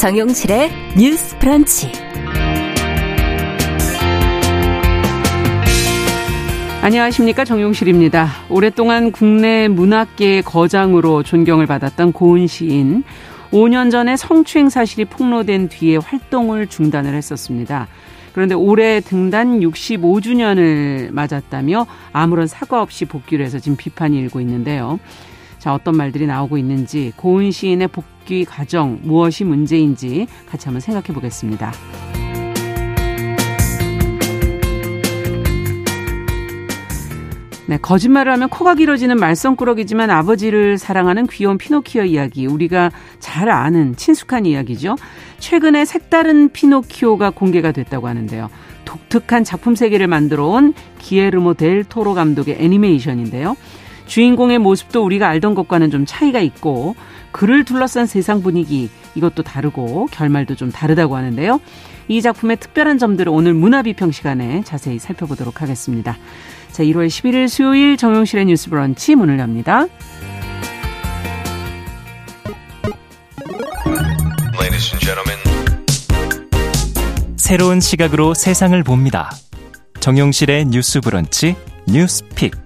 정용실의 뉴스 브런치. 안녕하십니까, 정용실입니다. 오랫동안 국내 문학계의 거장으로 존경을 받았던 고은 시인, 5년 전에 성추행 사실이 폭로된 뒤에 활동을 중단을 했었습니다. 그런데 올해 등단 65주년을 맞았다며 아무런 사과 없이 복귀를 해서 지금 비판이 일고 있는데요. 자, 어떤 말들이 나오고 있는지, 고은 시인의 복귀 과정, 무엇이 문제인지 같이 한번 생각해 보겠습니다. 네, 거짓말을 하면 코가 길어지는 말썽꾸러기지만 아버지를 사랑하는 귀여운 피노키오 이야기, 우리가 잘 아는 친숙한 이야기죠. 최근에 색다른 피노키오가 공개가 됐다고 하는데요. 독특한 작품 세계를 만들어 온 기예르모 델 토로 감독의 애니메이션인데요. 주인공의 모습도 우리가 알던 것과는 좀 차이가 있고, 그를 둘러싼 세상 분위기, 이것도 다르고 결말도 좀 다르다고 하는데요. 이 작품의 특별한 점들을 오늘 문화비평 시간에 자세히 살펴보도록 하겠습니다. 자, 1월 11일 수요일 정용실의 뉴스 브런치 문을 엽니다. Ladies and gentlemen. 새로운 시각으로 세상을 봅니다. 정용실의 뉴스 브런치 뉴스 픽.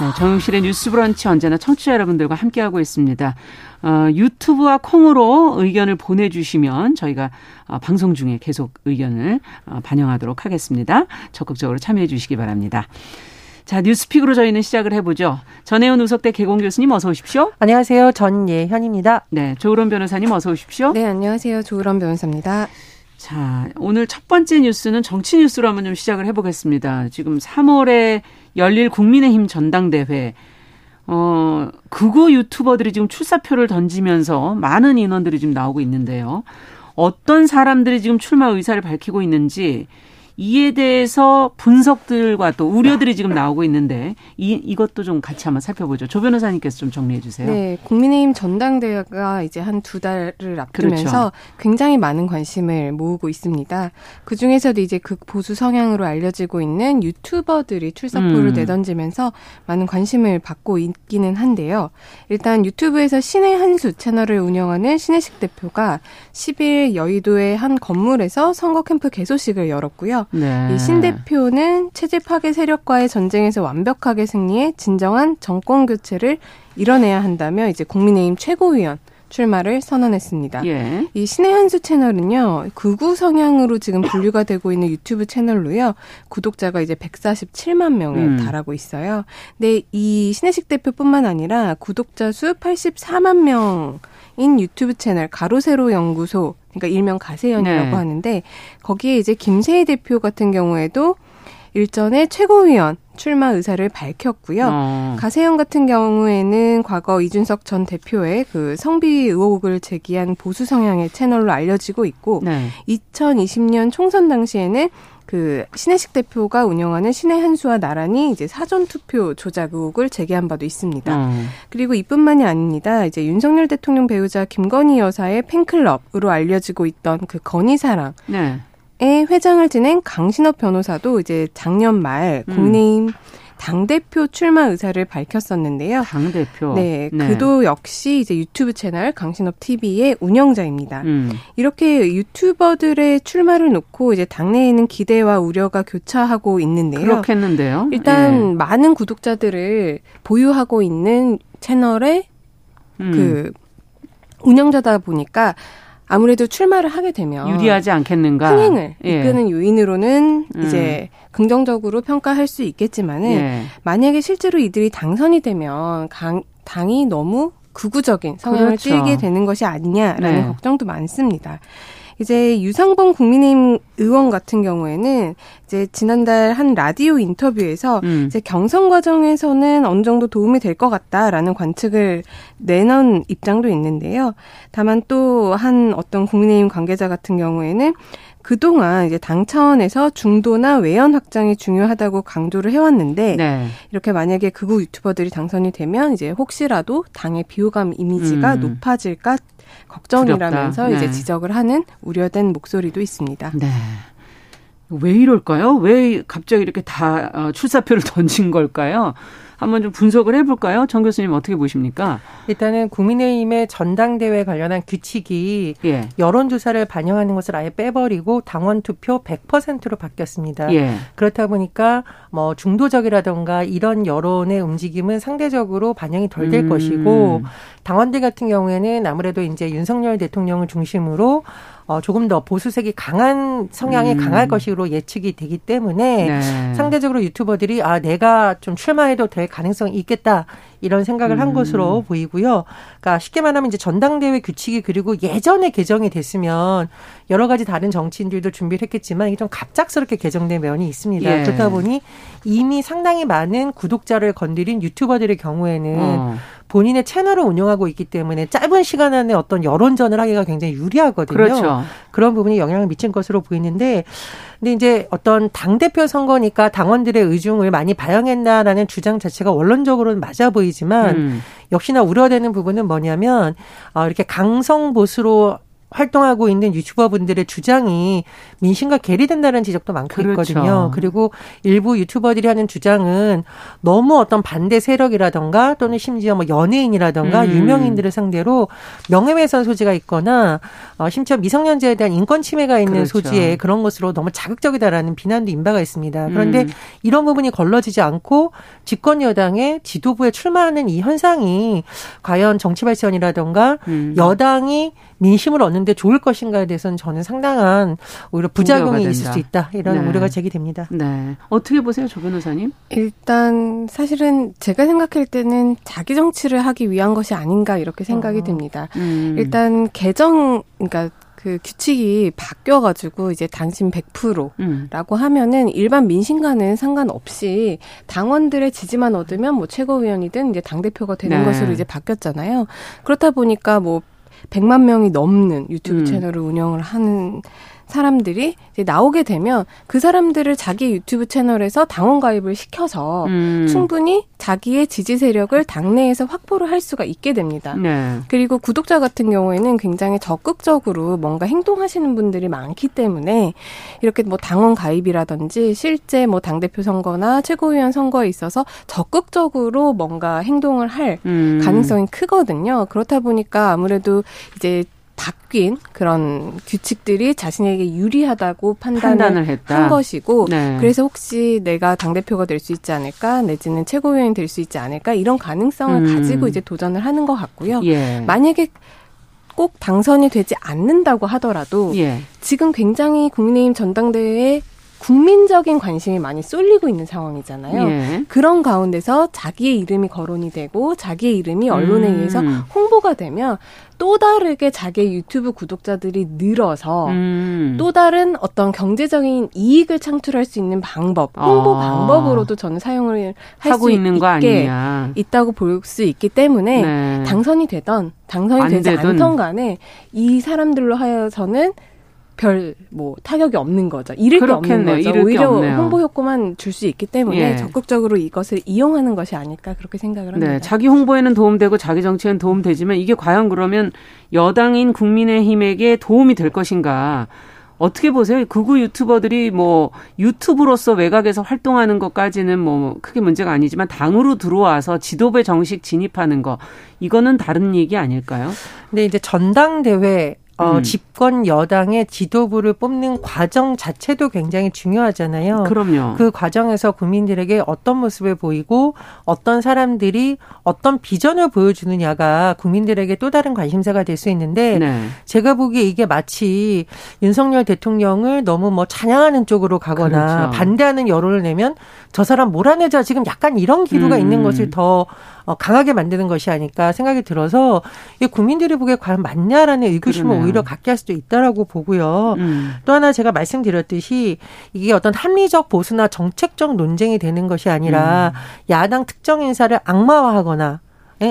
네, 정용실의 뉴스 브런치 언제나 청취자 여러분들과 함께하고 있습니다. 유튜브와 콩으로 의견을 보내주시면 저희가 방송 중에 계속 의견을 반영하도록 하겠습니다. 적극적으로 참여해 주시기 바랍니다. 자, 뉴스픽으로 저희는 시작을 해보죠. 전혜원 우석대 개공교수님 어서 오십시오. 안녕하세요. 전예현입니다. 네, 조은 변호사님 어서 오십시오. 네, 안녕하세요. 조은 변호사입니다. 자, 오늘 첫 번째 뉴스는 정치 뉴스로 한번 좀 시작을 해보겠습니다. 지금 3월에 열릴 국민의힘 전당대회, 극우 유튜버들이 지금 출사표를 던지면서 많은 인원들이 지금 나오고 있는데요. 어떤 사람들이 지금 출마 의사를 밝히고 있는지, 이에 대해서 분석들과 또 우려들이 지금 나오고 있는데, 이것도 좀 같이 한번 살펴보죠. 조 변호사님께서 좀 정리해 주세요. 네, 국민의힘 전당대회가 이제 한 두 달을 앞두면서 그렇죠. 굉장히 많은 관심을 모으고 있습니다. 그중에서도 이제 극보수 성향으로 알려지고 있는 유튜버들이 출사표를 내던지면서 많은 관심을 받고 있기는 한데요. 일단 유튜브에서 신의 한수 채널을 운영하는 신혜식 대표가 10일 여의도의 한 건물에서 선거 캠프 개소식을 열었고요. 네. 이 신 대표는 체제 파괴 세력과의 전쟁에서 완벽하게 승리해 진정한 정권 교체를 이뤄내야 한다며 이제 국민의힘 최고위원 출마를 선언했습니다. 예. 이 신의 한수 채널은요, 극우 성향으로 지금 분류가 되고 있는 유튜브 채널로요, 구독자가 이제 147만 명에 달하고 있어요. 근데 이 신혜식 대표뿐만 아니라 구독자 수 84만 명인 유튜브 채널 가로세로 연구소, 그러니까 일명 가세연이라고 네. 하는데, 거기에 이제 김세희 대표 같은 경우에도 일전에 최고위원 출마 의사를 밝혔고요. 가세연 같은 경우에는 과거 이준석 전 대표의 그 성비 의혹을 제기한 보수 성향의 채널로 알려지고 있고, 네. 2020년 총선 당시에는 그 신혜식 대표가 운영하는 신의 한수와 나란히 이제 사전 투표 조작 의혹을 제기한 바도 있습니다. 그리고 이뿐만이 아닙니다. 이제 윤석열 대통령 배우자 김건희 여사의 팬클럽으로 알려지고 있던 그 건희사랑. 네. 의 회장을 지낸 강신업 변호사도 이제 작년 말 국민의힘 당대표 출마 의사를 밝혔었는데요. 당대표. 네, 네. 그도 역시 이제 유튜브 채널 강신업 TV의 운영자입니다. 이렇게 유튜버들의 출마를 놓고 이제 당내에는 기대와 우려가 교차하고 있는데요. 그렇겠는데요. 일단 예. 많은 구독자들을 보유하고 있는 채널의 그 운영자다 보니까 아무래도 출마를 하게 되면 유리하지 않겠는가? 흥행을 예. 이끄는 요인으로는 이제 긍정적으로 평가할 수 있겠지만은 예. 만약에 실제로 이들이 당선이 되면 당이 너무 극우적인 성향을 그렇죠. 띠게 되는 것이 아니냐라는 네. 걱정도 많습니다. 이제 유상범 국민의힘 의원 같은 경우에는 이제 지난달 한 라디오 인터뷰에서 이제 경선 과정에서는 어느 정도 도움이 될 것 같다라는 관측을 내놓은 입장도 있는데요. 다만 또 한 어떤 국민의힘 관계자 같은 경우에는 그동안 이제 당 차원에서 중도나 외연 확장이 중요하다고 강조를 해왔는데 네. 이렇게 만약에 극우 유튜버들이 당선이 되면 이제 혹시라도 당의 비호감 이미지가 높아질까 걱정이라면서 두렵다. 이제 네. 지적을 하는 우려된 목소리도 있습니다. 네. 왜 이럴까요? 왜 갑자기 이렇게 다 출사표를 던진 걸까요? 한번 좀 분석을 해볼까요? 정 교수님 어떻게 보십니까? 일단은 국민의힘의 전당대회 관련한 규칙이 예. 여론조사를 반영하는 것을 아예 빼버리고 당원 투표 100%로 바뀌었습니다. 예. 그렇다 보니까 뭐 중도적이라든가 이런 여론의 움직임은 상대적으로 반영이 덜 될 것이고 당원들 같은 경우에는 아무래도 이제 윤석열 대통령을 중심으로 조금 더 보수색이 강한 성향이 강할 것으로 예측이 되기 때문에 네. 상대적으로 유튜버들이 아 내가 좀 출마해도 될 가능성이 있겠다 이런 생각을 한 것으로 보이고요. 그러니까 쉽게 말하면 이제 전당대회 규칙이 그리고 예전에 개정이 됐으면 여러 가지 다른 정치인들도 준비를 했겠지만 이게 좀 갑작스럽게 개정된 면이 있습니다. 예. 그렇다 보니 이미 상당히 많은 구독자를 건드린 유튜버들의 경우에는 본인의 채널을 운영하고 있기 때문에 짧은 시간 안에 어떤 여론전을 하기가 굉장히 유리하거든요. 그렇죠. 그런 부분이 영향을 미친 것으로 보이는데 근데 이제 어떤 당대표 선거니까 당원들의 의중을 많이 반영했나라는 주장 자체가 원론적으로는 맞아 보이지만 역시나 우려되는 부분은 뭐냐면 이렇게 강성보수로 활동하고 있는 유튜버분들의 주장이 민심과 괴리된다는 지적도 많고 그렇죠. 있거든요. 그리고 일부 유튜버들이 하는 주장은 너무 어떤 반대 세력이라든가 또는 심지어 뭐 연예인이라든가 유명인들을 상대로 명예훼손 소지가 있거나 심지어 미성년자에 대한 인권 침해가 있는 그렇죠. 소지에 그런 것으로 너무 자극적이다라는 비난도 임박가 있습니다. 그런데 이런 부분이 걸러지지 않고 집권 여당의 지도부에 출마하는 이 현상이 과연 정치 발전이라든가 여당이 민심을 얻는데 좋을 것인가에 대해서는 저는 상당한 오히려 부작용이 있을 수 있다. 이런 네. 우려가 제기됩니다. 네. 어떻게 보세요, 조 변호사님? 일단 사실은 제가 생각할 때는 자기 정치를 하기 위한 것이 아닌가 이렇게 생각이 듭니다. 일단 개정, 그러니까 그 규칙이 바뀌어가지고 이제 당심 100%라고 하면은 일반 민심과는 상관없이 당원들의 지지만 얻으면 뭐 최고위원이든 이제 당대표가 되는 네. 것으로 이제 바뀌었잖아요. 그렇다 보니까 뭐 100만 명이 넘는 유튜브 채널을 운영을 하는 사람들이 이제 나오게 되면 그 사람들을 자기 유튜브 채널에서 당원 가입을 시켜서 충분히 자기의 지지 세력을 당내에서 확보를 할 수가 있게 됩니다. 네. 그리고 구독자 같은 경우에는 굉장히 적극적으로 뭔가 행동하시는 분들이 많기 때문에 이렇게 뭐 당원 가입이라든지 실제 뭐 당대표 선거나 최고위원 선거에 있어서 적극적으로 뭔가 행동을 할 가능성이 크거든요. 그렇다 보니까 아무래도 이제 바뀐 그런 규칙들이 자신에게 유리하다고 판단을 했다. 한 것이고 네. 그래서 혹시 내가 당대표가 될 수 있지 않을까 내지는 최고위원이 될 수 있지 않을까 이런 가능성을 가지고 이제 도전을 하는 것 같고요. 예. 만약에 꼭 당선이 되지 않는다고 하더라도 예. 지금 굉장히 국민의힘 전당대회에 국민적인 관심이 많이 쏠리고 있는 상황이잖아요. 예. 그런 가운데서 자기의 이름이 거론이 되고 자기의 이름이 언론에 의해서 홍보가 되면 또 다르게 자기의 유튜브 구독자들이 늘어서 또 다른 어떤 경제적인 이익을 창출할 수 있는 방법, 홍보 방법으로도 저는 사용을 할 수 있게 있다고 볼 수 있기 때문에 네. 당선이 되던 당선이 되지 않던 간에 이 사람들로 하여서는 별 뭐 타격이 없는 거죠. 잃을 게 없는 거죠. 오히려 홍보 효과만 줄 수 있기 때문에 예. 적극적으로 이것을 이용하는 것이 아닐까 그렇게 생각을 합니다. 네, 자기 홍보에는 도움되고 자기 정치에는 도움되지만 이게 과연 그러면 여당인 국민의힘에게 도움이 될 것인가. 어떻게 보세요? 극우 유튜버들이 뭐 유튜브로서 외곽에서 활동하는 것까지는 뭐 크게 문제가 아니지만 당으로 들어와서 지도부에 정식 진입하는 거 이거는 다른 얘기 아닐까요? 근데 이제 전당대회 집권 여당의 지도부를 뽑는 과정 자체도 굉장히 중요하잖아요. 그럼요. 그 과정에서 국민들에게 어떤 모습을 보이고 어떤 사람들이 어떤 비전을 보여주느냐가 국민들에게 또 다른 관심사가 될 수 있는데 네. 제가 보기에 이게 마치 윤석열 대통령을 너무 뭐 찬양하는 쪽으로 가거나 그렇죠. 반대하는 여론을 내면 저 사람 몰아내자 지금 약간 이런 기류가 있는 것을 더 강하게 만드는 것이 아닐까 생각이 들어서 이게 국민들이 보기에 과연 맞냐라는 의구심을 그러네요. 오히려 갖게 할 수도 있다라고 보고요. 또 하나 제가 말씀드렸듯이 이게 어떤 합리적 보수나 정책적 논쟁이 되는 것이 아니라 야당 특정 인사를 악마화하거나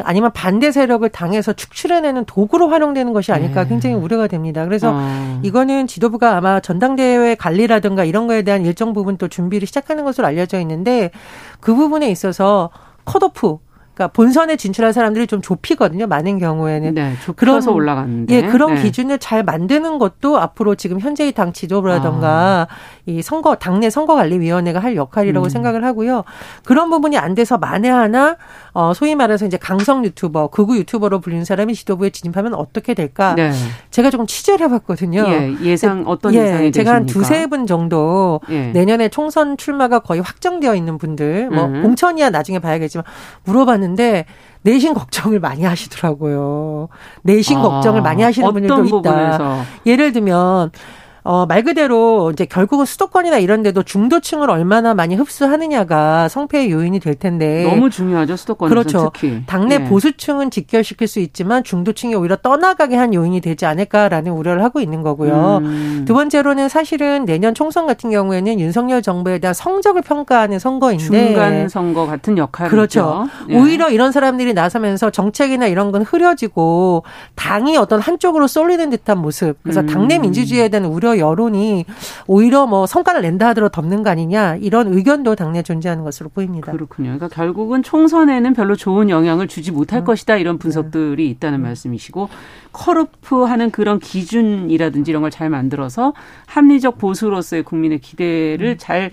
아니면 반대 세력을 당에서 축출해내는 도구로 활용되는 것이 아닐까 굉장히 우려가 됩니다. 그래서 이거는 지도부가 아마 전당대회 관리라든가 이런 거에 대한 일정 부분 또 준비를 시작하는 것으로 알려져 있는데 그 부분에 있어서 컷오프 그러니까 본선에 진출한 사람들이 좀 좁히거든요. 많은 경우에는. 네, 좁혀서 올라가는데. 예, 그런 네. 기준을 잘 만드는 것도 앞으로 지금 현재의 당 지도부라든가 이 선거 당내 선거관리위원회가 할 역할이라고 생각을 하고요. 그런 부분이 안 돼서 만에 하나 소위 말해서 이제 강성 유튜버, 극우 유튜버로 불리는 사람이 지도부에 진입하면 어떻게 될까? 네. 제가 조금 취재를 해봤거든요. 예, 예상 어떤 예상이 되십니까? 제가 한 두세 분 정도 예. 내년에 총선 출마가 거의 확정되어 있는 분들, 뭐 공천이야 나중에 봐야겠지만 물어봤는데 내신 걱정을 많이 하시더라고요. 내신 걱정을 많이 하시는 분들도 부분에서. 있다. 예를 들면. 말 그대로 이제 결국은 수도권이나 이런 데도 중도층을 얼마나 많이 흡수하느냐가 성패의 요인이 될 텐데. 너무 중요하죠. 수도권에서 그렇죠. 특히. 당내 네. 보수층은 직결시킬 수 있지만 중도층이 오히려 떠나가게 한 요인이 되지 않을까라는 우려를 하고 있는 거고요. 두 번째로는 사실은 내년 총선 같은 경우에는 윤석열 정부에 대한 성적을 평가하는 선거인데. 중간 선거 같은 역할이죠. 그렇죠. 네. 오히려 이런 사람들이 나서면서 정책이나 이런 건 흐려지고 당이 어떤 한쪽으로 쏠리는 듯한 모습. 그래서 당내 민주주의에 대한 우려 여론이 오히려 뭐 성과를 낸다 하더라도 덮는 거 아니냐 이런 의견도 당내 존재하는 것으로 보입니다. 그렇군요. 그러니까 결국은 총선에는 별로 좋은 영향을 주지 못할 것이다 이런 분석들이 있다는 말씀이시고 커루프하는 그런 기준이라든지 이런 걸 잘 만들어서 합리적 보수로서의 국민의 기대를 잘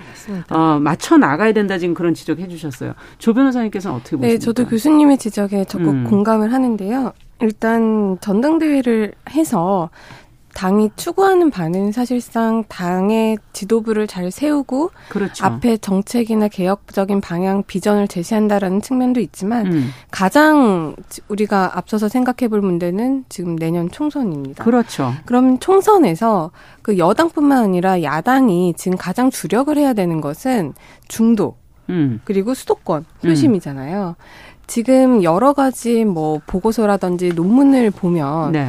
맞춰 나가야 된다 지금 그런 지적해 주셨어요. 조 변호사님께서는 어떻게 보십니까? 네, 저도 교수님의 지적에 적극 공감을 하는데요. 일단 전당대회를 해서 당이 추구하는 바는 사실상 당의 지도부를 잘 세우고 그렇죠. 앞에 정책이나 개혁적인 방향, 비전을 제시한다라는 측면도 있지만 가장 우리가 앞서서 생각해 볼 문제는 지금 내년 총선입니다. 그렇죠. 그럼 총선에서 그 여당뿐만 아니라 야당이 지금 가장 주력을 해야 되는 것은 중도 그리고 수도권 표심이잖아요. 지금 여러 가지 뭐 보고서라든지 논문을 보면 네.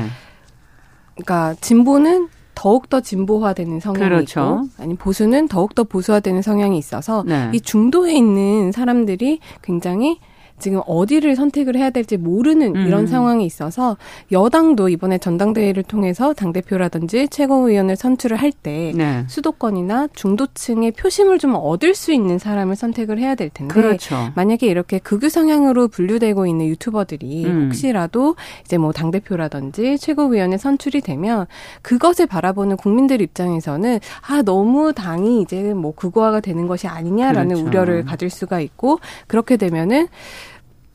그러니까 진보는 더욱더 진보화되는 성향이 그렇죠. 있고 아니 보수는 더욱더 보수화되는 성향이 있어서 네. 이 중도에 있는 사람들이 굉장히 지금 어디를 선택을 해야 될지 모르는 이런 상황이 있어서 여당도 이번에 전당대회를 통해서 당대표라든지 최고위원을 선출을 할 때 네. 수도권이나 중도층의 표심을 좀 얻을 수 있는 사람을 선택을 해야 될 텐데 그렇죠. 만약에 이렇게 극우 성향으로 분류되고 있는 유튜버들이 혹시라도 이제 뭐 당대표라든지 최고위원에 선출이 되면 그것을 바라보는 국민들 입장에서는 아 너무 당이 이제 뭐 극우화가 되는 것이 아니냐라는 그렇죠. 우려를 가질 수가 있고 그렇게 되면은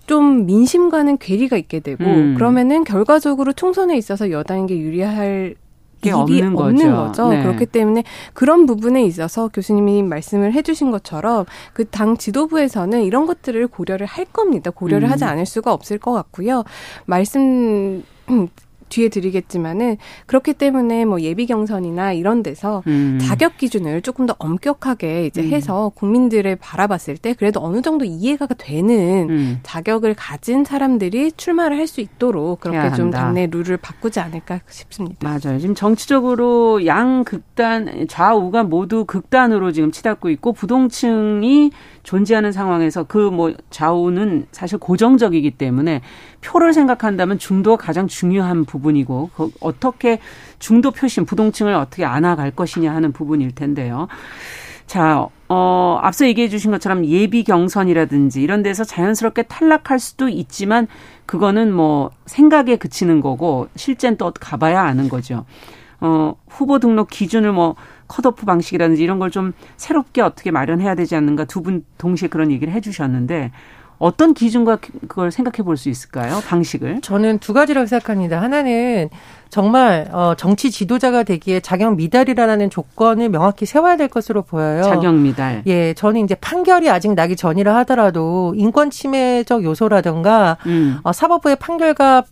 좀 민심과는 괴리가 있게 되고 그러면은 결과적으로 총선에 있어서 여당에게 유리할 일이 없는 거죠. 네. 그렇기 때문에 그런 부분에 있어서 교수님이 말씀을 해주신 것처럼 그 당 지도부에서는 이런 것들을 고려를 할 겁니다. 고려를 하지 않을 수가 없을 것 같고요. 말씀 뒤에 드리겠지만은 그렇기 때문에 뭐 예비 경선이나 이런 데서 자격 기준을 조금 더 엄격하게 이제 해서 국민들을 바라봤을 때 그래도 어느 정도 이해가 되는 자격을 가진 사람들이 출마를 할 수 있도록 그렇게 좀 당내 룰을 바꾸지 않을까 싶습니다. 맞아요. 지금 정치적으로 양 극단 좌우가 모두 극단으로 지금 치닫고 있고 부동층이 존재하는 상황에서 그 뭐 좌우는 사실 고정적이기 때문에 표를 생각한다면 중도가 가장 중요한 부분이고 어떻게 중도 표심, 부동층을 어떻게 안아갈 것이냐 하는 부분일 텐데요. 자, 앞서 얘기해 주신 것처럼 예비 경선이라든지 이런 데서 자연스럽게 탈락할 수도 있지만 그거는 뭐 생각에 그치는 거고 실제는 또 가봐야 아는 거죠. 후보 등록 기준을 뭐 컷오프 방식이라든지 이런 걸 좀 새롭게 어떻게 마련해야 되지 않는가 두 분 동시에 그런 얘기를 해 주셨는데 어떤 기준과 그걸 생각해 볼 수 있을까요? 방식을. 저는 두 가지라고 생각합니다. 하나는 정말 정치 지도자가 되기에 자격 미달이라는 조건을 명확히 세워야 될 것으로 보여요. 자격 미달. 예, 저는 이제 판결이 아직 나기 전이라 하더라도 인권 침해적 요소라든가 사법부의 판결과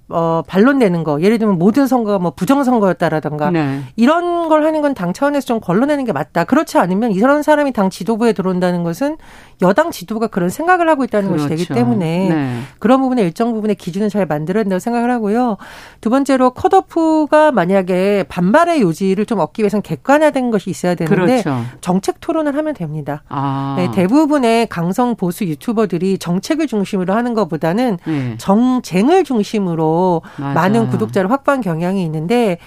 반론되는 거, 예를 들면 모든 선거가 뭐 부정 선거였다라든가 네. 이런 걸 하는 건 당 차원에서 좀 걸러내는 게 맞다. 그렇지 않으면 이런 사람이 당 지도부에 들어온다는 것은 여당 지도부가 그런 생각을 하고 있다는 그렇죠. 것이 되기 때문에 네. 그런 부분에 일정 부분의 기준을 잘 만들어야 된다고 생각을 하고요. 두 번째로 컷오프 가 만약에 반발의 요지를 좀 얻기 위해서는 객관화된 것이 있어야 되는데 그렇죠. 정책 토론을 하면 됩니다. 아. 네, 대부분의 강성 보수 유튜버들이 정책을 중심으로 하는 것보다는 네. 정쟁을 중심으로 맞아요. 많은 구독자를 확보한 경향이 있는데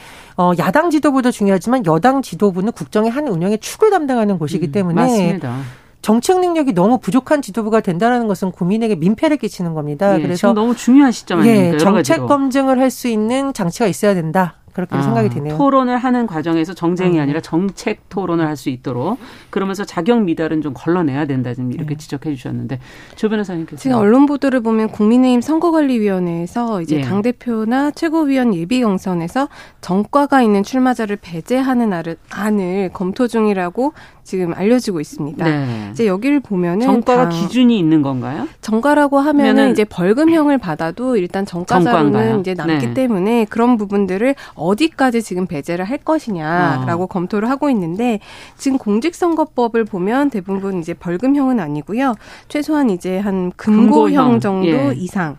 야당 지도부도 중요하지만 여당 지도부는 국정의 한 운영의 축을 담당하는 곳이기 때문에 맞습니다. 정책 능력이 너무 부족한 지도부가 된다는 것은 국민에게 민폐를 끼치는 겁니다. 예, 그래서 지금 너무 중요한 시점 아닙니까? 예, 정책 가지로. 검증을 할 수 있는 장치가 있어야 된다. 그렇게 생각이 되네요. 토론을 하는 과정에서 정쟁이 아니라 정책 토론을 할 수 있도록 그러면서 자격 미달은 좀 걸러내야 된다 이렇게 지적해 주셨는데 조 변호사님께서. 지금 언론 보도를 보면 국민의힘 선거관리위원회에서 이제 당대표나 최고위원 예비 경선에서 정과가 있는 출마자를 배제하는 안을 검토 중이라고 지금 알려지고 있습니다. 네. 이제 여기를 보면은 정과가 기준이 있는 건가요? 정과라고 하면은 이제 벌금형을 받아도 일단 정과자로는 이제 남기 때문에 그런 부분들을 어디까지 지금 배제를 할 것이냐라고 검토를 하고 있는데 지금 공직선거법을 보면 대부분 이제 벌금형은 아니고요. 최소한 이제 한 금고형 정도 이상.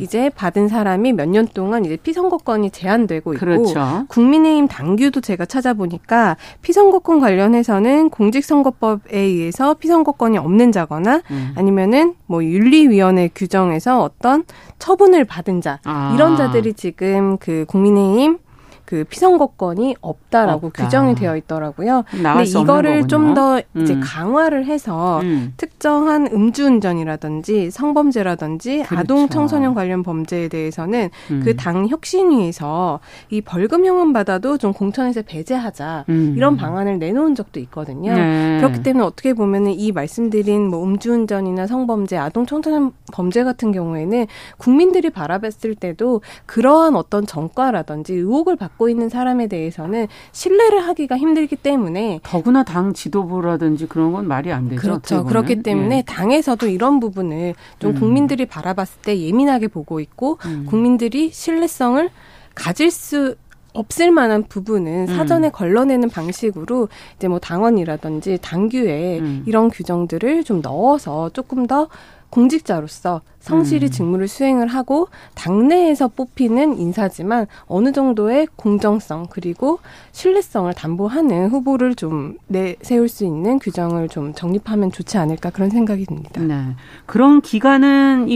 이제 받은 사람이 몇 년 동안 이제 피선거권이 제한되고 있고 그렇죠. 국민의힘 당규도 제가 찾아보니까 피선거권 관련해서는 공직선거법에 의해서 피선거권이 없는 자거나 아니면은 뭐 윤리위원회 규정에서 어떤 처분을 받은 자 이런 자들이 지금 그 국민의힘 그 피선거권이 없다라고 규정이 되어 있더라고요. 근데 이거를 좀 더 이제 강화를 해서 특정한 음주운전이라든지 성범죄라든지 그렇죠. 아동 청소년 관련 범죄에 대해서는 그 당 혁신위에서 이 벌금형은 받아도 좀 공천에서 배제하자 이런 방안을 내놓은 적도 있거든요. 네. 그렇기 때문에 어떻게 보면은 이 말씀드린 뭐 음주운전이나 성범죄, 아동 청소년 범죄 같은 경우에는 국민들이 바라봤을 때도 그러한 어떤 정과라든지 의혹을 받고 있는 사람에 대해서는 신뢰를 하기가 힘들기 때문에 더구나 당 지도부라든지 그런 건 말이 안 되죠. 그렇죠. 그렇기 때문에 당에서도 이런 부분을 좀 국민들이 바라봤을 때 예민하게 보고 있고 국민들이 신뢰성을 가질 수 없을 만한 부분은 사전에 걸러내는 방식으로 이제 뭐 당원이라든지 당규에 이런 규정들을 좀 넣어서 조금 더 공직자로서 성실히 직무를 수행을 하고 당내에서 뽑히는 인사지만 어느 정도의 공정성 그리고 신뢰성을 담보하는 후보를 좀 내세울 수 있는 규정을 좀 정립하면 좋지 않을까 그런 생각이 듭니다. 네. 그런 기간은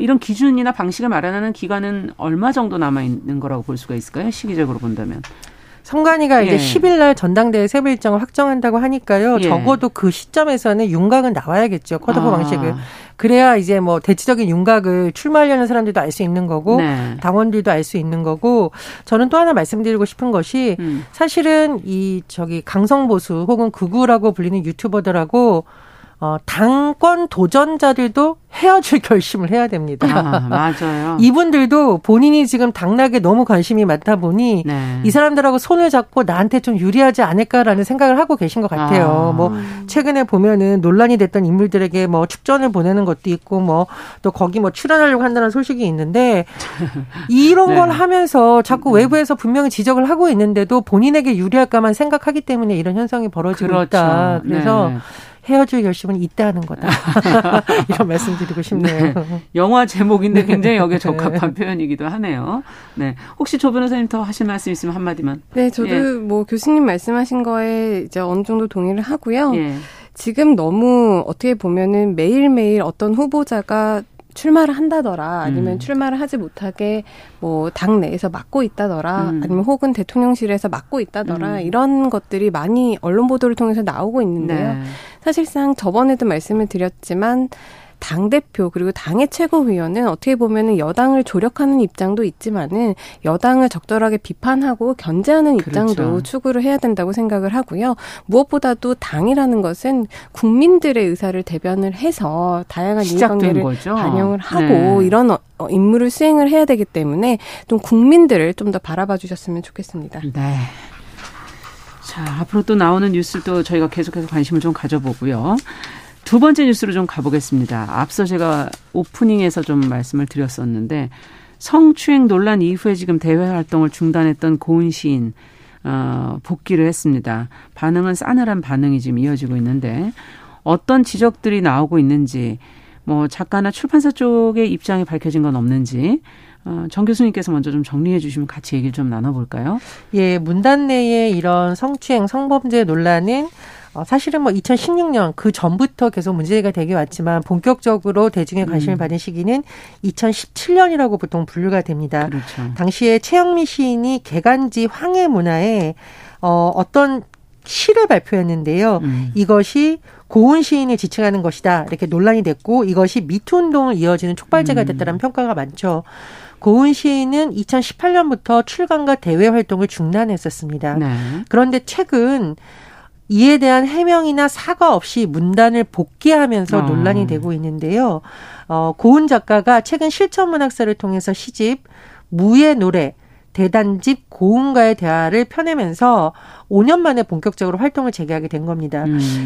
이런 기준이나 방식을 마련하는 기간은 얼마 정도 남아있는 거라고 볼 수가 있을까요? 시기적으로 본다면. 선관위가 이제 10일 날 전당대회 세부 일정을 확정한다고 하니까요. 적어도 그 시점에서는 윤곽은 나와야겠죠. 컷오프 방식을. 그래야 이제 뭐 대체적인 윤곽을 출마하려는 사람들도 알 수 있는 거고 당원들도 알 수 있는 거고 저는 또 하나 말씀드리고 싶은 것이 사실은 이 강성보수 혹은 극우라고 불리는 유튜버들하고 당권 도전자들도 헤어질 결심을 해야 됩니다. 맞아요. 이분들도 본인이 지금 당락에 너무 관심이 많다 보니 이 사람들하고 손을 잡고 나한테 좀 유리하지 않을까라는 생각을 하고 계신 것 같아요. 뭐 최근에 보면은 논란이 됐던 인물들에게 뭐 축전을 보내는 것도 있고 뭐 또 거기 뭐 출연하려고 한다는 소식이 있는데 이런 걸 하면서 자꾸 외부에서 분명히 지적을 하고 있는데도 본인에게 유리할까만 생각하기 때문에 이런 현상이 벌어지고 있다. 그래서 헤어질 결심은 있다는 거다. 이런 말씀드리고 싶네요. 영화 제목인데 굉장히 여기에 적합한 표현이기도 하네요. 네, 혹시 조 변호사님 더 하실 말씀 있으면 한마디만. 네, 저도 뭐 교수님 말씀하신 거에 이제 어느 정도 동의를 하고요. 지금 너무 어떻게 보면은 매일매일 어떤 후보자가 출마를 한다더라 아니면 출마를 하지 못하게 뭐 당 내에서 막고 있다더라 아니면 혹은 대통령실에서 막고 있다더라 이런 것들이 많이 언론 보도를 통해서 나오고 있는데요. 사실상 저번에도 말씀을 드렸지만 당대표 그리고 당의 최고위원은 어떻게 보면은 여당을 조력하는 입장도 있지만은 여당을 적절하게 비판하고 견제하는 입장도 추구를 해야 된다고 생각을 하고요. 무엇보다도 당이라는 것은 국민들의 의사를 대변을 해서 다양한 이해관계를 반영을 하고 이런 임무를 수행을 해야 되기 때문에 좀 국민들을 좀 더 바라봐 주셨으면 좋겠습니다. 네. 자, 앞으로 또 나오는 뉴스도 저희가 계속해서 관심을 좀 가져보고요. 두 번째 뉴스로 좀 가보겠습니다. 앞서 제가 오프닝에서 좀 말씀을 드렸었는데 성추행 논란 이후에 지금 대외 활동을 중단했던 고은 시인 복귀를 했습니다. 반응은 싸늘한 반응이 지금 이어지고 있는데 어떤 지적들이 나오고 있는지 뭐 작가나 출판사 쪽의 입장이 밝혀진 건 없는지 정 교수님께서 먼저 좀 정리해 주시면 같이 얘기를 좀 나눠볼까요? 예, 문단 내에 이런 성추행, 성범죄 논란은 사실은 뭐 2016년 그 전부터 계속 문제가 되게 왔지만 본격적으로 대중의 관심을 받은 시기는 2017년이라고 보통 분류가 됩니다. 그렇죠. 당시에 최영미 시인이 개간지 황해 문화에 어떤 시를 발표했는데요. 이것이 고은 시인이 지칭하는 것이다. 이렇게 논란이 됐고 이것이 미투 운동을 이어지는 촉발제가 됐다는 평가가 많죠. 고은 시인은 2018년부터 출간과 대외 활동을 중단했었습니다. 네. 그런데 최근 이에 대한 해명이나 사과 없이 문단을 복귀하면서 논란이 되고 있는데요. 고은 작가가 최근 실천문학사를 통해서 시집 무의 노래, 대단집 고은과의 대화를 펴내면서 5년 만에 본격적으로 활동을 재개하게 된 겁니다.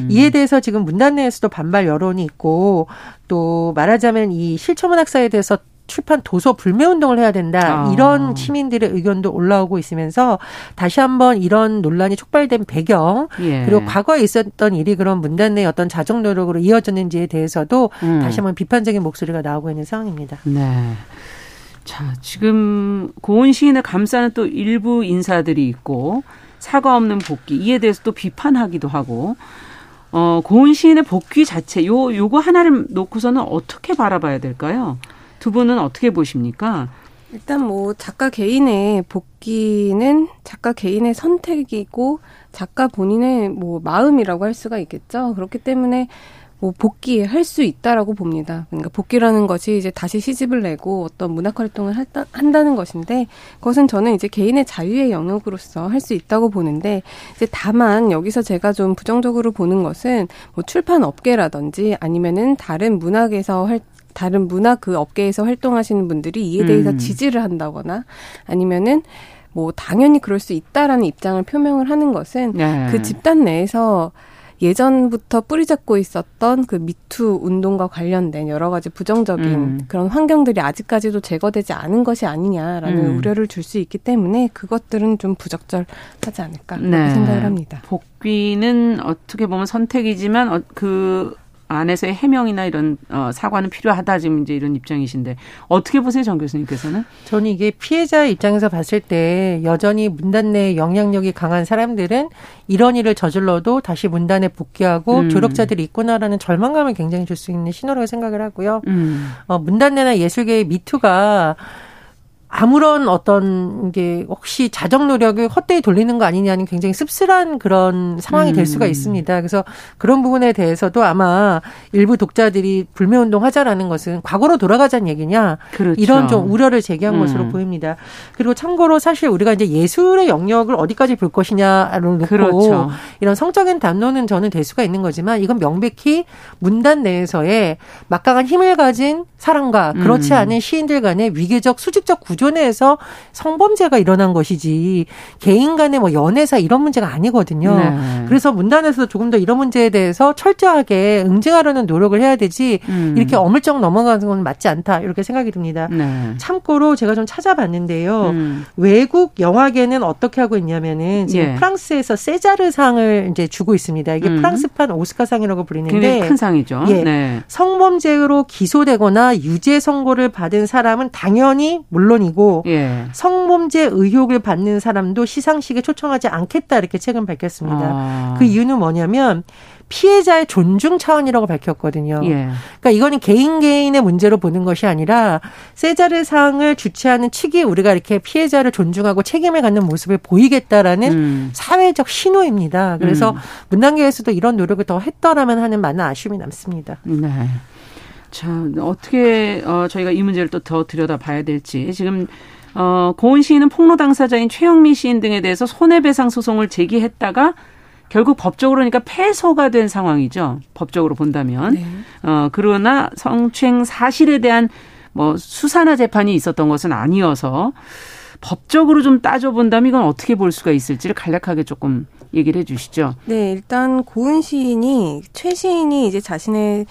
이에 대해서 지금 문단 내에서도 반발 여론이 있고 또 말하자면 이 실천문학사에 대해서 출판 도서 불매운동을 해야 된다. 이런 시민들의 의견도 올라오고 있으면서 다시 한번 이런 논란이 촉발된 배경 그리고 과거에 있었던 일이 그런 문단 내 어떤 자정 노력으로 이어졌는지에 대해서도 다시 한번 비판적인 목소리가 나오고 있는 상황입니다. 네. 자, 지금 고은 시인을 감싸는 또 일부 인사들이 있고 사과 없는 복귀 이에 대해서 또 비판하기도 하고 고은 시인의 복귀 자체 요거 하나를 놓고서는 어떻게 바라봐야 될까요? 두 분은 어떻게 보십니까? 일단 뭐 작가 개인의 복귀는 작가 개인의 선택이고 작가 본인의 뭐 마음이라고 할 수가 있겠죠. 그렇기 때문에 뭐 복귀할 수 있다라고 봅니다. 그러니까 복귀라는 것이 이제 다시 시집을 내고 어떤 문학 활동을 한다는 것인데 그것은 저는 이제 개인의 자유의 영역으로서 할 수 있다고 보는데 이제 다만 여기서 제가 좀 부정적으로 보는 것은 뭐 출판 업계라든지 아니면은 다른 문학 그 업계에서 활동하시는 분들이 이에 대해서 지지를 한다거나 아니면은 뭐 당연히 그럴 수 있다라는 입장을 표명을 하는 것은 그 집단 내에서 예전부터 뿌리잡고 있었던 그 미투 운동과 관련된 여러 가지 부정적인 그런 환경들이 아직까지도 제거되지 않은 것이 아니냐라는 우려를 줄 수 있기 때문에 그것들은 좀 부적절하지 않을까 생각을 합니다. 복귀는 어떻게 보면 선택이지만 그 안에서의 해명이나 이런 사과는 필요하다 지금 이제 이런 입장이신데 어떻게 보세요, 정 교수님께서는? 저는 이게 피해자의 입장에서 봤을 때 여전히 문단 내에 영향력이 강한 사람들은 이런 일을 저질러도 다시 문단에 복귀하고 조력자들이 있구나라는 절망감을 굉장히 줄 수 있는 신호라고 생각을 하고요. 문단 내나 예술계의 미투가 아무런 어떤 게 혹시 자정 노력을 헛되이 돌리는 거 아니냐는 굉장히 씁쓸한 그런 상황이 될 수가 있습니다. 그래서 그런 부분에 대해서도 아마 일부 독자들이 불매운동 하자라는 것은 과거로 돌아가자는 얘기냐. 그렇죠. 이런 좀 우려를 제기한 것으로 보입니다. 그리고 참고로 사실 우리가 이제 예술의 영역을 어디까지 볼 것이냐를 놓고 그렇죠. 이런 성적인 담론은 저는 될 수가 있는 거지만 이건 명백히 문단 내에서의 막강한 힘을 가진 사람과 그렇지 않은 시인들 간의 위계적 수직적 구조 기존에서 성범죄가 일어난 것이지 개인 간의 뭐 연애사 이런 문제가 아니거든요. 네. 그래서 문단에서도 조금 더 이런 문제에 대해서 철저하게 응징하려는 노력을 해야 되지 이렇게 어물쩍 넘어가는 건 맞지 않다 이렇게 생각이 듭니다. 네. 참고로 제가 좀 찾아봤는데요. 외국 영화계는 어떻게 하고 있냐면은 지금 프랑스에서 세자르상을 이제 주고 있습니다. 이게 프랑스판 오스카상이라고 부르는데 굉장히 큰 상이죠. 예. 네. 성범죄로 기소되거나 유죄 선고를 받은 사람은 당연히 물론 이고 성범죄 의혹을 받는 사람도 시상식에 초청하지 않겠다 이렇게 최근 밝혔습니다. 그 이유는 뭐냐면 피해자의 존중 차원이라고 밝혔거든요. 그러니까 이거는 개인의 문제로 보는 것이 아니라 세자르 상을 주최하는 측이 우리가 이렇게 피해자를 존중하고 책임을 갖는 모습을 보이겠다라는 사회적 신호입니다. 그래서 문단계에서도 이런 노력을 더 했더라면 하는 많은 아쉬움이 남습니다. 네. 자, 어떻게 저희가 이 문제를 또 더 들여다봐야 될지 지금 고은 시인은 폭로 당사자인 최영미 시인 등에 대해서 손해배상 소송을 제기했다가 결국 법적으로 그러니까 패소가 된 상황이죠. 법적으로 본다면 그러나 성추행 사실에 대한 뭐 수사나 재판이 있었던 것은 아니어서 법적으로 좀 따져본다면 이건 어떻게 볼 수가 있을지를 간략하게 조금 얘기를 해 주시죠. 네, 일단 고은 시인이 최 시인이 이제 자신의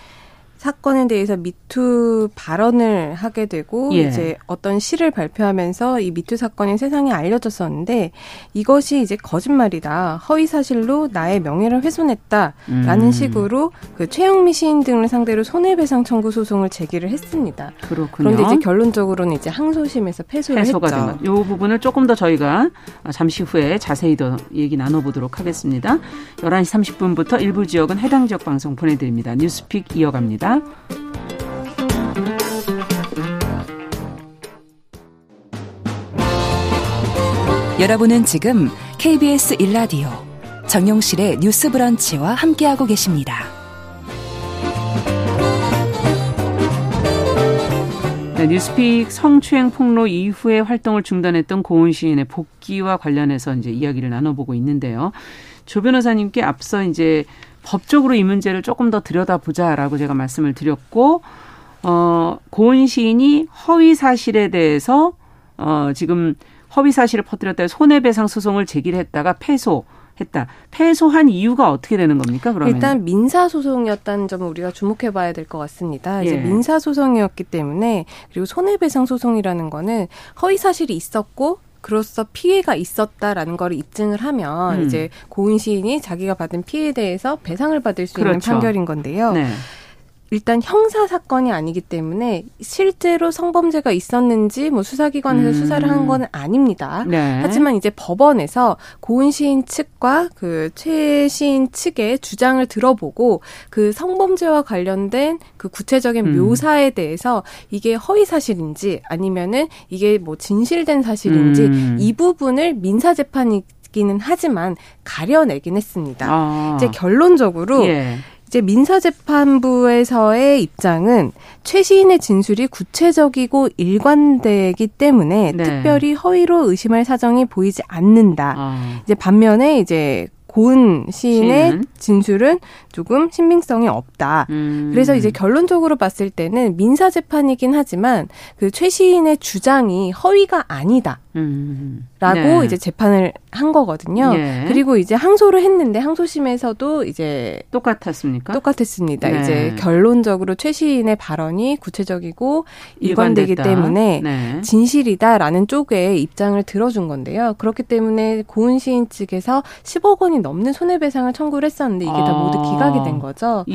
사건에 대해서 미투 발언을 하게 되고 이제 어떤 시를 발표하면서 이 미투 사건이 세상에 알려졌었는데 이것이 이제 거짓말이다. 허위 사실로 나의 명예를 훼손했다라는 식으로 그 최영미 시인 등을 상대로 손해배상 청구 소송을 제기를 했습니다. 그렇군요. 그런데 이제 결론적으로는 이제 항소심에서 패소가 했죠. 이 부분을 조금 더 저희가 잠시 후에 자세히 더 얘기 나눠보도록 하겠습니다. 11시 30분부터 일부 지역은 해당 지역 방송 보내드립니다. 뉴스픽 이어갑니다. 여러분은 지금 KBS 1라디오 정용실의 뉴스 브런치와 함께하고 계십니다. 네, 뉴스픽 성추행 폭로 이후에 활동을 중단했던 고은 시인의 복귀와 관련해서 이제 이야기를 나눠보고 있는데요. 조 변호사님께 앞서 이제 법적으로 이 문제를 조금 더 들여다보자라고 제가 말씀을 드렸고, 고은 시인이 허위 사실에 대해서 지금 허위 사실을 퍼뜨렸다 손해배상 소송을 제기했다가 패소했다. 패소한 이유가 어떻게 되는 겁니까? 그러면 일단 민사 소송이었다는 점을 우리가 주목해봐야 될 것 같습니다. 이제 민사 소송이었기 때문에, 그리고 손해배상 소송이라는 거는 허위 사실이 있었고 그로써 피해가 있었다라는 걸 입증을 하면 이제 고은 시인이 자기가 받은 피해에 대해서 배상을 받을 수 있는 판결인 건데요. 네. 일단 형사 사건이 아니기 때문에 실제로 성범죄가 있었는지 뭐 수사기관에서 수사를 한 건 아닙니다. 네. 하지만 이제 법원에서 고은 시인 측과 그 최 시인 측의 주장을 들어보고 그 성범죄와 관련된 그 구체적인 묘사에 대해서 이게 허위 사실인지 아니면은 이게 뭐 진실된 사실인지 이 부분을 민사 재판이기는 하지만 가려내긴 했습니다. 이제 결론적으로. 이제 민사재판부에서의 입장은 최 시인의 진술이 구체적이고 일관되기 때문에 특별히 허위로 의심할 사정이 보이지 않는다. 이제 반면에 이제 고은 시인의 진술은 조금 신빙성이 없다. 그래서 이제 결론적으로 봤을 때는 민사 재판이긴 하지만 그 최 시인의 주장이 허위가 아니다라고 이제 재판을 한 거거든요. 그리고 이제 항소를 했는데 항소심에서도 이제 똑같았습니까? 똑같았습니다. 이제 결론적으로 최 시인의 발언이 구체적이고 일관되기 때문에 진실이다라는 쪽의 입장을 들어준 건데요. 그렇기 때문에 고은 시인 측에서 10억 원이 넘는 손해배상을 청구를 했었는데 이게 다 모두 기각이 된 거죠.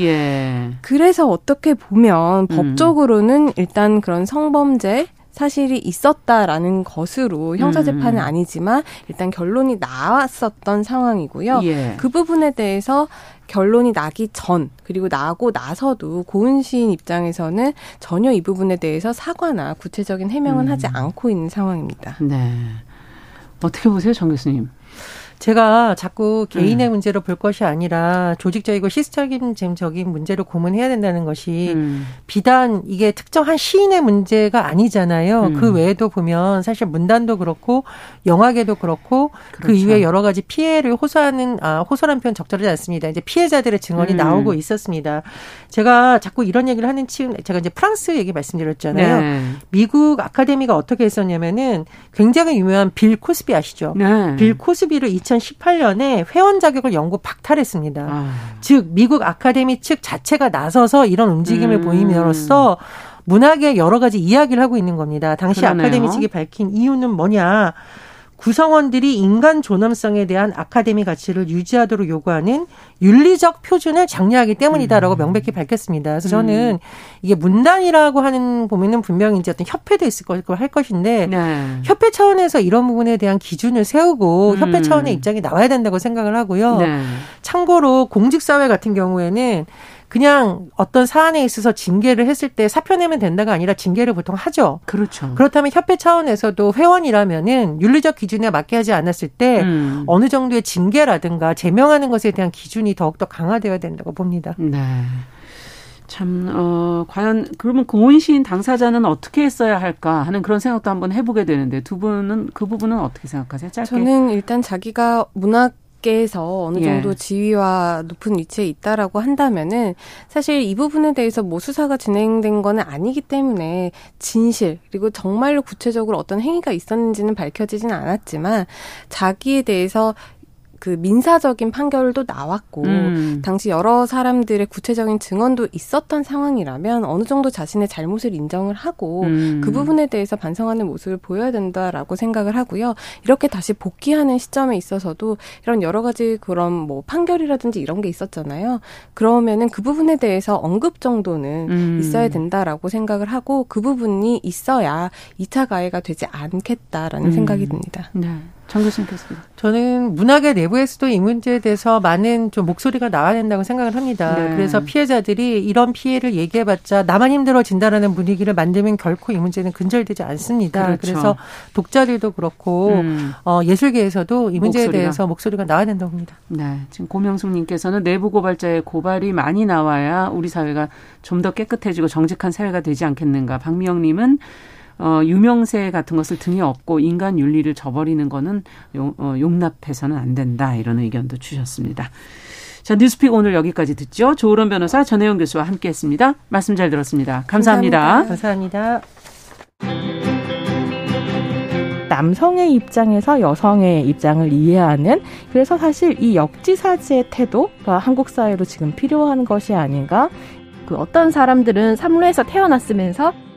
그래서 어떻게 보면 법적으로는 일단 그런 성범죄 사실이 있었다라는 것으로 형사재판은 아니지만 일단 결론이 나왔었던 상황이고요. 그 부분에 대해서 결론이 나기 전 그리고 나고 나서도 고은 시인 입장에서는 전혀 이 부분에 대해서 사과나 구체적인 해명은 하지 않고 있는 상황입니다. 네, 어떻게 보세요, 정 교수님? 제가 자꾸 개인의 문제로 볼 것이 아니라 조직적이고 시스템적인 문제로 고민해야 된다는 것이 비단 이게 특정한 시인의 문제가 아니잖아요. 그 외에도 보면 사실 문단도 그렇고 영화계도 그렇고 그 이외에 여러 가지 피해를 호소하는 호소란 표현 적절하지 않습니다. 이제 피해자들의 증언이 나오고 있었습니다. 제가 자꾸 이런 얘기를 하는 층 제가 이제 프랑스 얘기 말씀드렸잖아요. 미국 아카데미가 어떻게 했었냐면은 굉장히 유명한 빌 코스비 아시죠? 빌 코스비를 2018년에 회원 자격을 영구 박탈했습니다. 즉 미국 아카데미 측 자체가 나서서 이런 움직임을 보임으로써 문학의 여러 가지 이야기를 하고 있는 겁니다. 당시 아카데미 측이 밝힌 이유는 뭐냐. 구성원들이 인간 존엄성에 대한 아카데미 가치를 유지하도록 요구하는 윤리적 표준을 장려하기 때문이다라고 명백히 밝혔습니다. 그래서 저는 이게 문단이라고 하는 보면은 분명히 이제 어떤 협회도 있을 것이고 할 것인데 협회 차원에서 이런 부분에 대한 기준을 세우고 협회 차원의 입장이 나와야 된다고 생각을 하고요. 참고로 공직사회 같은 경우에는 그냥 어떤 사안에 있어서 징계를 했을 때 사표내면 된다가 아니라 징계를 보통 하죠. 그렇다면 협회 차원에서도 회원이라면은 윤리적 기준에 맞게 하지 않았을 때 어느 정도의 징계라든가 제명하는 것에 대한 기준이 더욱더 강화되어야 된다고 봅니다. 참 과연 그러면 고은 시인 당사자는 어떻게 했어야 할까 하는 그런 생각도 한번 해보게 되는데 두 분은 그 부분은 어떻게 생각하세요? 짧게. 저는 일단 자기가 문학 에서 어느 정도 지위와 높은 위치에 있다라고 한다면은 사실 이 부분에 대해서 뭐 수사가 진행된 건 아니기 때문에 진실 그리고 정말로 구체적으로 어떤 행위가 있었는지는 밝혀지진 않았지만 자기에 대해서 그 민사적인 판결도 나왔고 당시 여러 사람들의 구체적인 증언도 있었던 상황이라면 어느 정도 자신의 잘못을 인정을 하고 그 부분에 대해서 반성하는 모습을 보여야 된다라고 생각을 하고요. 이렇게 다시 복귀하는 시점에 있어서도 이런 여러 가지 그런 뭐 판결이라든지 이런 게 있었잖아요. 그러면은 그 부분에 대해서 언급 정도는 있어야 된다라고 생각을 하고 그 부분이 있어야 2차 가해가 되지 않겠다라는 생각이 듭니다. 네. 정 교수님께서. 저는 문학의 내부에서도 이 문제에 대해서 많은 좀 목소리가 나와야 된다고 생각을 합니다. 네. 그래서 피해자들이 이런 피해를 얘기해봤자 나만 힘들어진다라는 분위기를 만들면 결코 이 문제는 근절되지 않습니다. 그렇죠. 그래서 독자들도 그렇고 예술계에서도 이 문제에 대해서 목소리가 나와야 된다고 봅니다. 네, 지금 고명숙님께서는 내부 고발자의 고발이 많이 나와야 우리 사회가 좀 더 깨끗해지고 정직한 사회가 되지 않겠는가. 박미영님은 유명세 같은 것을 등에 업고 인간 윤리를 저버리는 거는 용납해서는 안 된다. 이런 의견도 주셨습니다. 자, 뉴스픽 오늘 여기까지 듣죠. 조은 변호사, 전혜원 교수와 함께했습니다. 말씀 잘 들었습니다. 감사합니다. 감사합니다. 감사합니다. 남성의 입장에서 여성의 입장을 이해하는, 그래서 사실 이 역지사지의 태도가 한국 사회로 지금 필요한 것이 아닌가. 그 어떤 사람들은 삼루에서 태어났으면서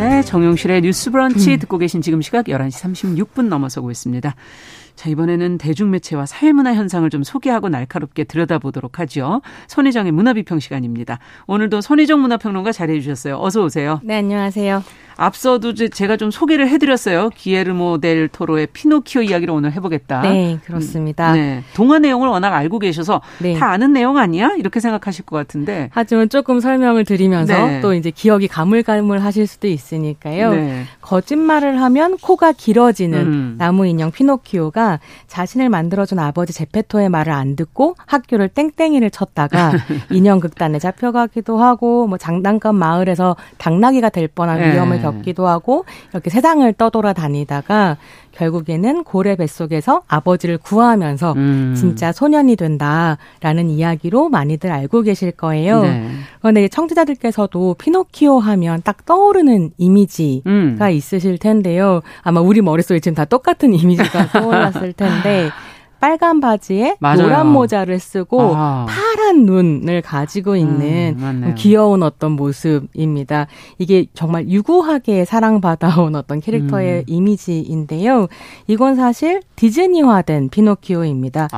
네, 정용실의 뉴스 브런치 듣고 계신 지금 시각 11시 36분 넘어서고 있습니다. 자, 이번에는 대중매체와 사회문화 현상을 좀 소개하고 날카롭게 들여다보도록 하죠. 손희정의 문화비평 시간입니다. 오늘도 손희정 문화평론가 자리해 주셨어요. 어서 오세요. 네, 안녕하세요. 앞서도 제가 좀 소개를 해드렸어요. 기예르모 델 토로의 피노키오 이야기를 오늘 해보겠다. 네, 그렇습니다. 네, 동화 내용을 워낙 알고 계셔서 다 아는 내용 아니야? 이렇게 생각하실 것 같은데. 하지만 조금 설명을 드리면서 또 이제 기억이 가물가물하실 수도 있으니까요. 네. 거짓말을 하면 코가 길어지는 나무 인형 피노키오가 자신을 만들어준 아버지 제페토의 말을 안 듣고 학교를 땡땡이를 쳤다가 인형 극단에 잡혀가기도 하고, 뭐 장난감 마을에서 당나귀가 될 뻔한 위험을 겪기도 하고, 이렇게 세상을 떠돌아다니다가 결국에는 고래 뱃속에서 아버지를 구하면서 진짜 소년이 된다라는 이야기로 많이들 알고 계실 거예요. 네. 그런데 청취자들께서도 피노키오 하면 딱 떠오르는 이미지가 있으실 텐데요. 아마 우리 머릿속에 지금 다 똑같은 이미지가 떠올랐을 텐데 빨간 바지에 노란 모자를 쓰고 파란 눈을 가지고 있는 귀여운 어떤 모습입니다. 이게 정말 유구하게 사랑받아온 어떤 캐릭터의 이미지인데요. 이건 사실 디즈니화된 피노키오입니다.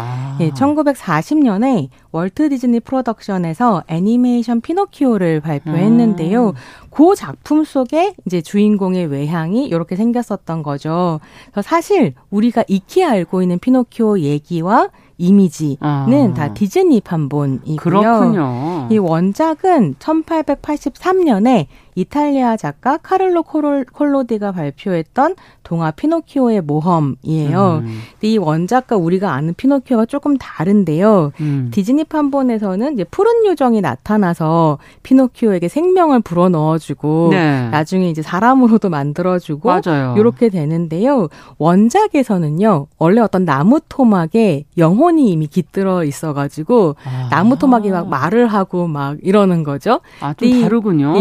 예, 1940년에 월트 디즈니 프로덕션에서 애니메이션 피노키오를 발표했는데요. 그 작품 속에 이제 주인공의 외향이 이렇게 생겼었던 거죠. 그래서 사실 우리가 익히 알고 있는 피노키오 얘기와 이미지는 다 디즈니 판본이고요. 그렇군요. 이 원작은 1883년에 이탈리아 작가 카를로 콜로디가 발표했던 동화 피노키오의 모험이에요. 이 원작과 우리가 아는 피노키오가 조금 다른데요. 디즈니 판본에서는 이제 푸른 요정이 나타나서 피노키오에게 생명을 불어넣어주고 나중에 이제 사람으로도 만들어주고 이렇게 되는데요. 원작에서는요. 원래 어떤 나무 토막에 영혼이 이미 깃들어 있어가지고 나무 토막이 막 말을 하고 막 이러는 거죠. 아, 좀 다르군요.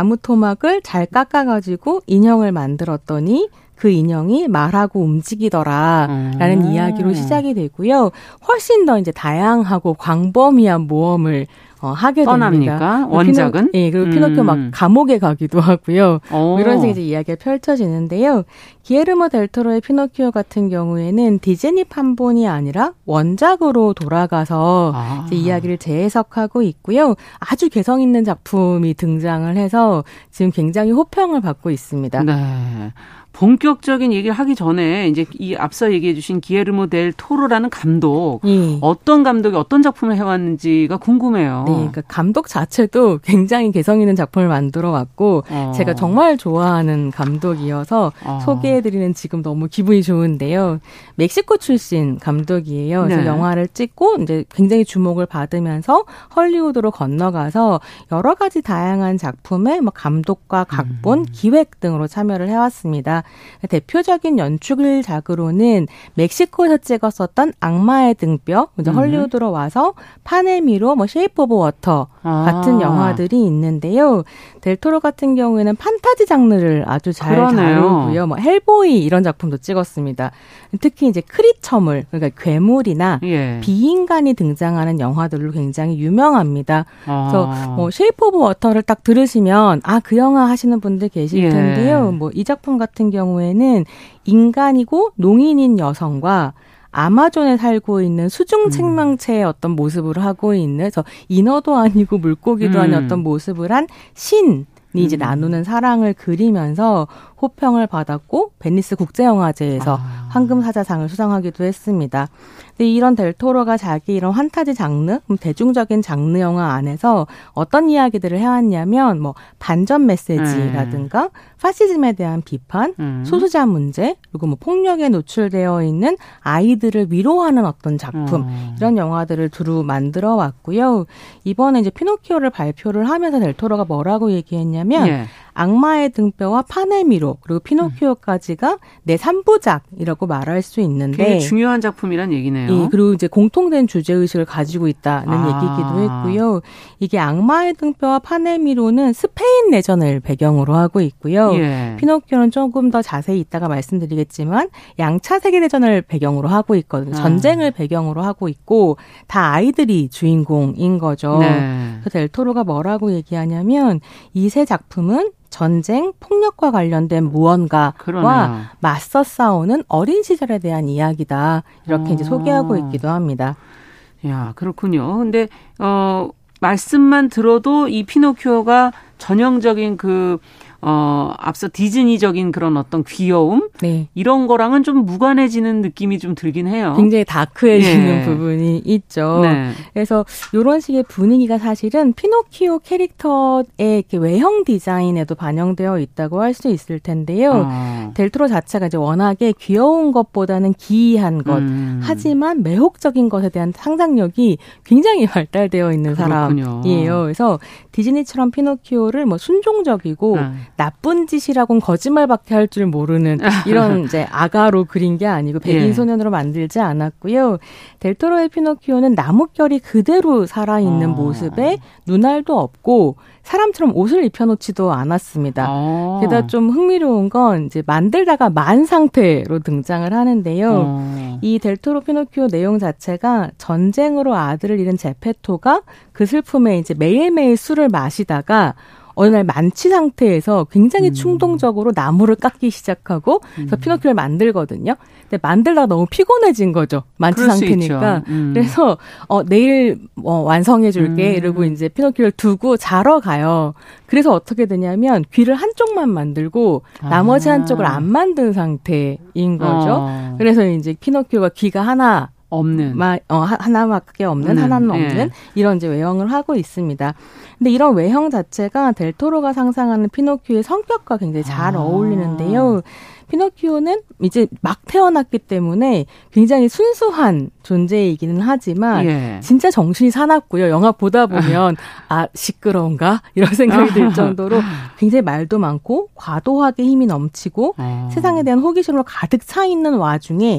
나무 토막을 잘 깎아가지고 인형을 만들었더니 그 인형이 말하고 움직이더라라는 이야기로 시작이 되고요. 훨씬 더 이제 다양하고 광범위한 모험을 하게 됩니다. 떠납니까? 원작은? 예, 그리고 피노키오 막 감옥에 가기도 하고요. 뭐 이런 식의 이제 이야기가 펼쳐지는데요. 기예르모 델 토로의 피노키오 같은 경우에는 디즈니 판본이 아니라 원작으로 돌아가서 이제 이야기를 재해석하고 있고요. 아주 개성 있는 작품이 등장을 해서 지금 굉장히 호평을 받고 있습니다. 네. 본격적인 얘기를 하기 전에 이제 이 앞서 얘기해 주신 기예르모 델 토로라는 감독, 어떤 감독이 어떤 작품을 해왔는지가 궁금해요. 네, 그러니까 감독 자체도 굉장히 개성 있는 작품을 만들어 왔고 제가 정말 좋아하는 감독이어서 소개해드리는 지금 너무 기분이 좋은데요. 멕시코 출신 감독이에요. 그래서 영화를 찍고 이제 굉장히 주목을 받으면서 헐리우드로 건너가서 여러 가지 다양한 작품에 뭐 감독과 각본, 기획 등으로 참여를 해왔습니다. 대표적인 연출 작으로는 멕시코에서 찍었었던 악마의 등뼈, 이제 헐리우드로 와서 파네미로 뭐 쉐이프 오브 워터 같은 영화들이 있는데요. 델토로 같은 경우에는 판타지 장르를 아주 잘 다루고요. 뭐 헬보이 이런 작품도 찍었습니다. 특히 이제 크리처물, 그러니까 괴물이나 예. 비인간이 등장하는 영화들로 굉장히 유명합니다. 아. 그래서 뭐 쉐이프 오브 워터를 딱 들으시면 아, 그 영화 하시는 분들 계실 텐데요. 예. 뭐 이 작품 같은 경우에는 인간이고 농인인 여성과 아마존에 살고 있는 수중 생명체의 어떤 모습으로 하고 있는, 그래서 인어도 아니고 물고기도 아닌 어떤 모습을 한 신이 이제 나누는 사랑을 그리면서 호평을 받았고 베니스 국제영화제에서 아. 황금사자상을 수상하기도 했습니다. 근데 이런 델토로가 자기 이런 환타지 장르, 대중적인 장르 영화 안에서 어떤 이야기들을 해왔냐면 뭐 반전 메시지라든가 파시즘에 대한 비판, 소수자 문제, 그리고 뭐 폭력에 노출되어 있는 아이들을 위로하는 어떤 작품 이런 영화들을 두루 만들어 왔고요. 이번에 이제 피노키오를 발표를 하면서 델토로가 뭐라고 얘기했냐면 예. 악마의 등뼈와 파네미로 그리고 피노키오까지가 내 3부작이라고 말할 수 있는데 굉장히 중요한 작품이란 얘기네요. 예, 그리고 이제 공통된 주제의식을 가지고 있다는 아. 얘기이기도 했고요. 이게 악마의 등뼈와 파네미로는 스페인 내전을 배경으로 하고 있고요. 예. 피노키오는 조금 더 자세히 이따가 말씀드리겠지만 양차 세계대전을 배경으로 하고 있거든요. 전쟁을 배경으로 하고 있고 다 아이들이 주인공인 거죠. 네. 그래서 델토로가 뭐라고 얘기하냐면 이 세 작품은 전쟁, 폭력과 관련된 무언가와 그러네요. 맞서 싸우는 어린 시절에 대한 이야기다. 이렇게 이제 소개하고 있기도 합니다. 야, 그렇군요. 근데, 말씀만 들어도 이 피노키오가 전형적인 그, 앞서 디즈니적인 그런 어떤 귀여움 네. 이런 거랑은 좀 무관해지는 느낌이 좀 들긴 해요. 굉장히 다크해지는 예. 부분이 있죠. 네. 그래서 이런 식의 분위기가 사실은 피노키오 캐릭터의 이렇게 외형 디자인에도 반영되어 있다고 할 수 있을 텐데요. 델토로 자체가 이제 워낙에 귀여운 것보다는 기이한 것 하지만 매혹적인 것에 대한 상상력이 굉장히 발달되어 있는 그렇군요. 사람이에요. 그래서 디즈니처럼 피노키오를 뭐 순종적이고 나쁜 짓이라고는 거짓말밖에 할 줄 모르는 이런 이제 아가로 그린 게 아니고 백인 소년으로 만들지 않았고요. 델토로의 피노키오는 나뭇결이 그대로 살아있는 모습에 눈알도 없고 사람처럼 옷을 입혀놓지도 않았습니다. 게다가 좀 흥미로운 건 이제 만들다가 만 상태로 등장을 하는데요. 이 델토로 피노키오 내용 자체가 전쟁으로 아들을 잃은 제페토가 그 슬픔에 이제 매일매일 술을 마시다가 어느 날 만취 상태에서 굉장히 충동적으로 나무를 깎기 시작하고 그래서 피노키오를 만들거든요. 근데 만들다가 너무 피곤해진 거죠. 만취 상태니까. 그래서 내일 완성해 줄게 이러고 이제 피노키오를 두고 자러 가요. 그래서 어떻게 되냐면 귀를 한쪽만 만들고 나머지 한쪽을 안 만든 상태인 거죠. 그래서 이제 피노키오가 귀가 하나 없는 하나밖에 없는 하나는 없는 예. 이런 이제 외형을 하고 있습니다. 근데 이런 외형 자체가 델토로가 상상하는 피노키오의 성격과 굉장히 잘 어울리는데요. 피노키오는 이제 막 태어났기 때문에 굉장히 순수한 존재이기는 하지만 예. 진짜 정신이 사납고요. 영화 보다 보면 아 시끄러운가? 이런 생각이 들 정도로 굉장히 말도 많고 과도하게 힘이 넘치고 세상에 대한 호기심으로 가득 차 있는 와중에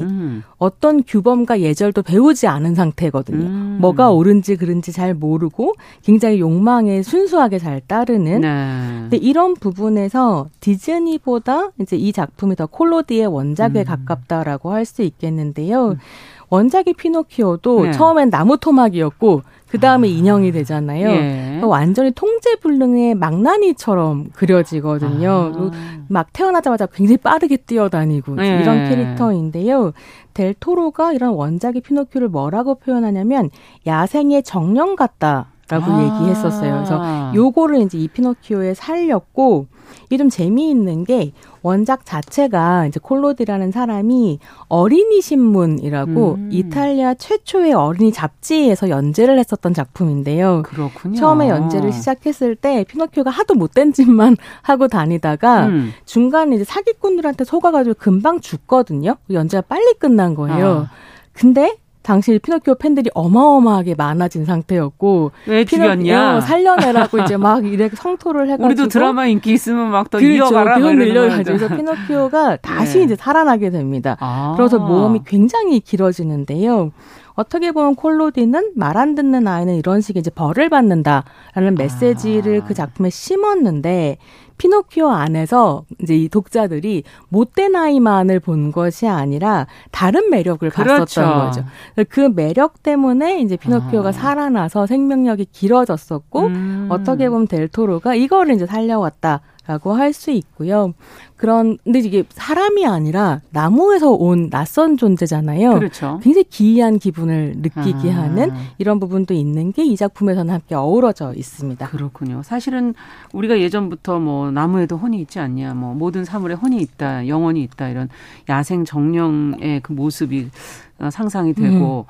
어떤 규범과 예절도 배우지 않은 상태거든요. 뭐가 옳은지 그른지 잘 모르고 굉장히 욕망에 순수하게 잘 따르는 근데 이런 부분에서 디즈니보다 이제 이 작품이 더 콜로디의 원작에 가깝다라고 할 수 있겠는데요. 원작의 피노키오도 네. 처음엔 나무 토막이었고 그 다음에 인형이 되잖아요. 예. 완전히 통제불능의 망나니처럼 그려지거든요. 막 태어나자마자 굉장히 빠르게 뛰어다니고 예. 이런 캐릭터인데요. 델토로가 이런 원작의 피노키오를 뭐라고 표현하냐면 야생의 정령 같다. 라고 얘기했었어요. 그래서 요거를 이제 이 피노키오에 살렸고 이게 좀 재미있는 게 원작 자체가 이제 콜로디라는 사람이 어린이 신문이라고 이탈리아 최초의 어린이 잡지에서 연재를 했었던 작품인데요. 그렇군요. 처음에 연재를 시작했을 때 피노키오가 하도 못된 짓만 하고 다니다가 중간에 이제 사기꾼들한테 속아가지고 금방 죽거든요. 연재가 빨리 끝난 거예요. 근데 당시 피노키오 팬들이 어마어마하게 많아진 상태였고 왜 죽였냐? 살려내라고 이제 막 이래 성토를 해가지고 우리도 드라마 인기 있으면 막 더 이어가라 그렇죠. 늘려야지. 그래서 피노키오가 다시 네. 이제 살아나게 됩니다. 그래서 모험이 굉장히 길어지는데요. 어떻게 보면 콜로디는 말 안 듣는 아이는 이런 식의 이제 벌을 받는다라는 메시지를 그 작품에 심었는데 피노키오 안에서 이제 이 독자들이 못된 아이만을 본 것이 아니라 다른 매력을 봤었던 거죠. 그 매력 때문에 이제 피노키오가 살아나서 생명력이 길어졌었고 어떻게 보면 델토로가 이거를 이제 살려왔다라고 할 수 있고요. 근데 이게 사람이 아니라 나무에서 온 낯선 존재잖아요. 그렇죠. 굉장히 기이한 기분을 느끼게 하는 이런 부분도 있는 게 이 작품에서는 함께 어우러져 있습니다. 그렇군요. 사실은 우리가 예전부터 뭐 나무에도 혼이 있지 않냐, 뭐 모든 사물에 혼이 있다, 영혼이 있다 이런 야생 정령의 그 모습이 상상이 되고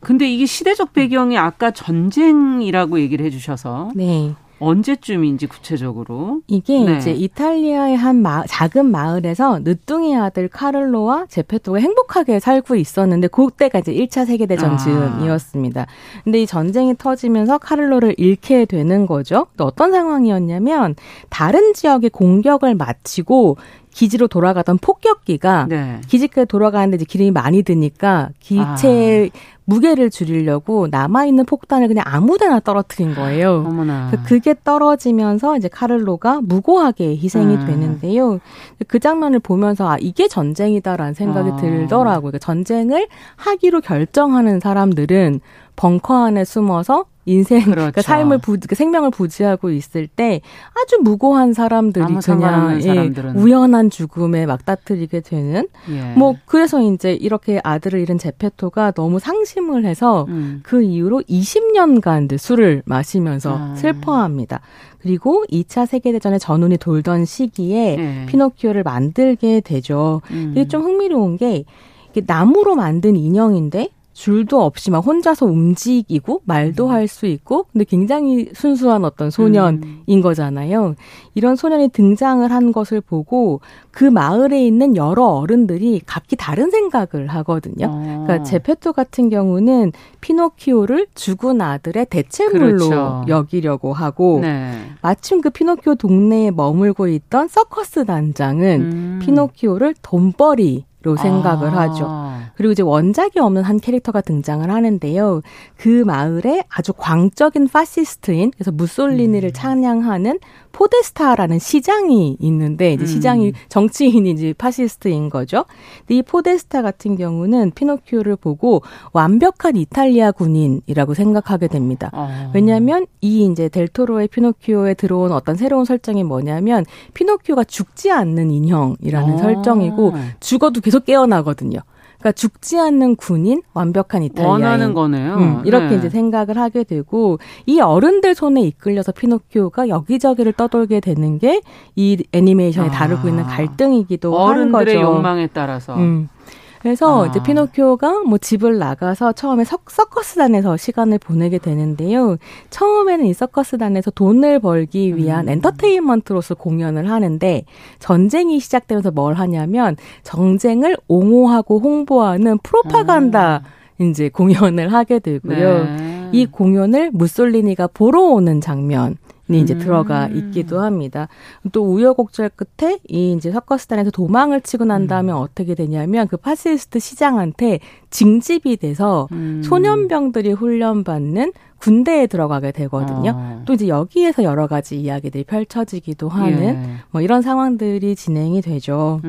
근데 이게 시대적 배경이 아까 전쟁이라고 얘기를 해주셔서 네. 언제쯤인지 구체적으로 이게 네. 이제 이탈리아의 한 작은 마을에서 늦둥이 아들 카를로와 제페토가 행복하게 살고 있었는데 그때가 이제 1차 세계대전 즈음이었습니다. 근데 이 전쟁이 터지면서 카를로를 잃게 되는 거죠. 또 어떤 상황이었냐면 다른 지역의 공격을 마치고 기지로 돌아가던 폭격기가 네. 기지까지 돌아가는데 이제 기름이 많이 드니까 기체의 무게를 줄이려고 남아있는 폭탄을 그냥 아무데나 떨어뜨린 거예요. 어머나. 그게 떨어지면서 이제 카를로가 무고하게 희생이 되는데요. 그 장면을 보면서 이게 전쟁이다라는 생각이 들더라고요. 그러니까 전쟁을 하기로 결정하는 사람들은 벙커 안에 숨어서 인생, 그렇죠. 그러니까 생명을 부지하고 있을 때 아주 무고한 사람들이 그냥 우연한 죽음에 막 따뜨리게 되는. 예. 뭐 그래서 이제 이렇게 아들을 잃은 제페토가 너무 상심을 해서 그 이후로 20년간 술을 마시면서 슬퍼합니다. 그리고 2차 세계대전의 전운이 돌던 시기에 예. 피노키오를 만들게 되죠. 이게 좀 흥미로운 게 이게 나무로 만든 인형인데 줄도 없이 막 혼자서 움직이고 말도 할 수 있고 근데 굉장히 순수한 어떤 소년인 거잖아요. 이런 소년이 등장을 한 것을 보고 그 마을에 있는 여러 어른들이 각기 다른 생각을 하거든요. 그러니까 제페토 같은 경우는 피노키오를 죽은 아들의 대체물로 그렇죠. 여기려고 하고 네. 마침 그 피노키오 동네에 머물고 있던 서커스 단장은 피노키오를 돈벌이 로 생각을 하죠. 그리고 이제 원작이 없는 한 캐릭터가 등장을 하는데요. 그 마을에 아주 광적인 파시스트인 그래서 무솔리니를 찬양하는 포데스타라는 시장이 있는데 이제 시장이 정치인이 이제 파시스트인 거죠. 근데 이 포데스타 같은 경우는 피노키오를 보고 완벽한 이탈리아 군인이라고 생각하게 됩니다. 왜냐하면 이 이제 델토로의 피노키오에 들어온 어떤 새로운 설정이 뭐냐면 피노키오가 죽지 않는 인형이라는 설정이고 죽어도 계속 깨어나거든요. 그러니까 죽지 않는 군인, 완벽한 이탈리아인. 원하는 거네요. 이렇게 네. 이제 생각을 하게 되고 이 어른들 손에 이끌려서 피노키오가 여기저기를 떠돌게 되는 게 이 애니메이션이 다루고 있는 갈등이기도 하는 거죠. 어른들의 욕망에 따라서. 그래서 이제 피노키오가 뭐 집을 나가서 처음에 서커스단에서 시간을 보내게 되는데요. 처음에는 이 서커스단에서 돈을 벌기 위한 엔터테인먼트로서 공연을 하는데 전쟁이 시작되면서 뭘 하냐면 정쟁을 옹호하고 홍보하는 프로파간다 이제 공연을 하게 되고요. 네. 이 공연을 무솔리니가 보러 오는 장면. 이 이제 들어가 있기도 합니다. 또 우여곡절 끝에 이 이제 서커스단에서 도망을 치고 난 다음에 어떻게 되냐면 그 파시스트 시장한테 징집이 돼서 소년병들이 훈련받는 군대에 들어가게 되거든요. 또 이제 여기에서 여러 가지 이야기들이 펼쳐지기도 하는 뭐 이런 상황들이 진행이 되죠.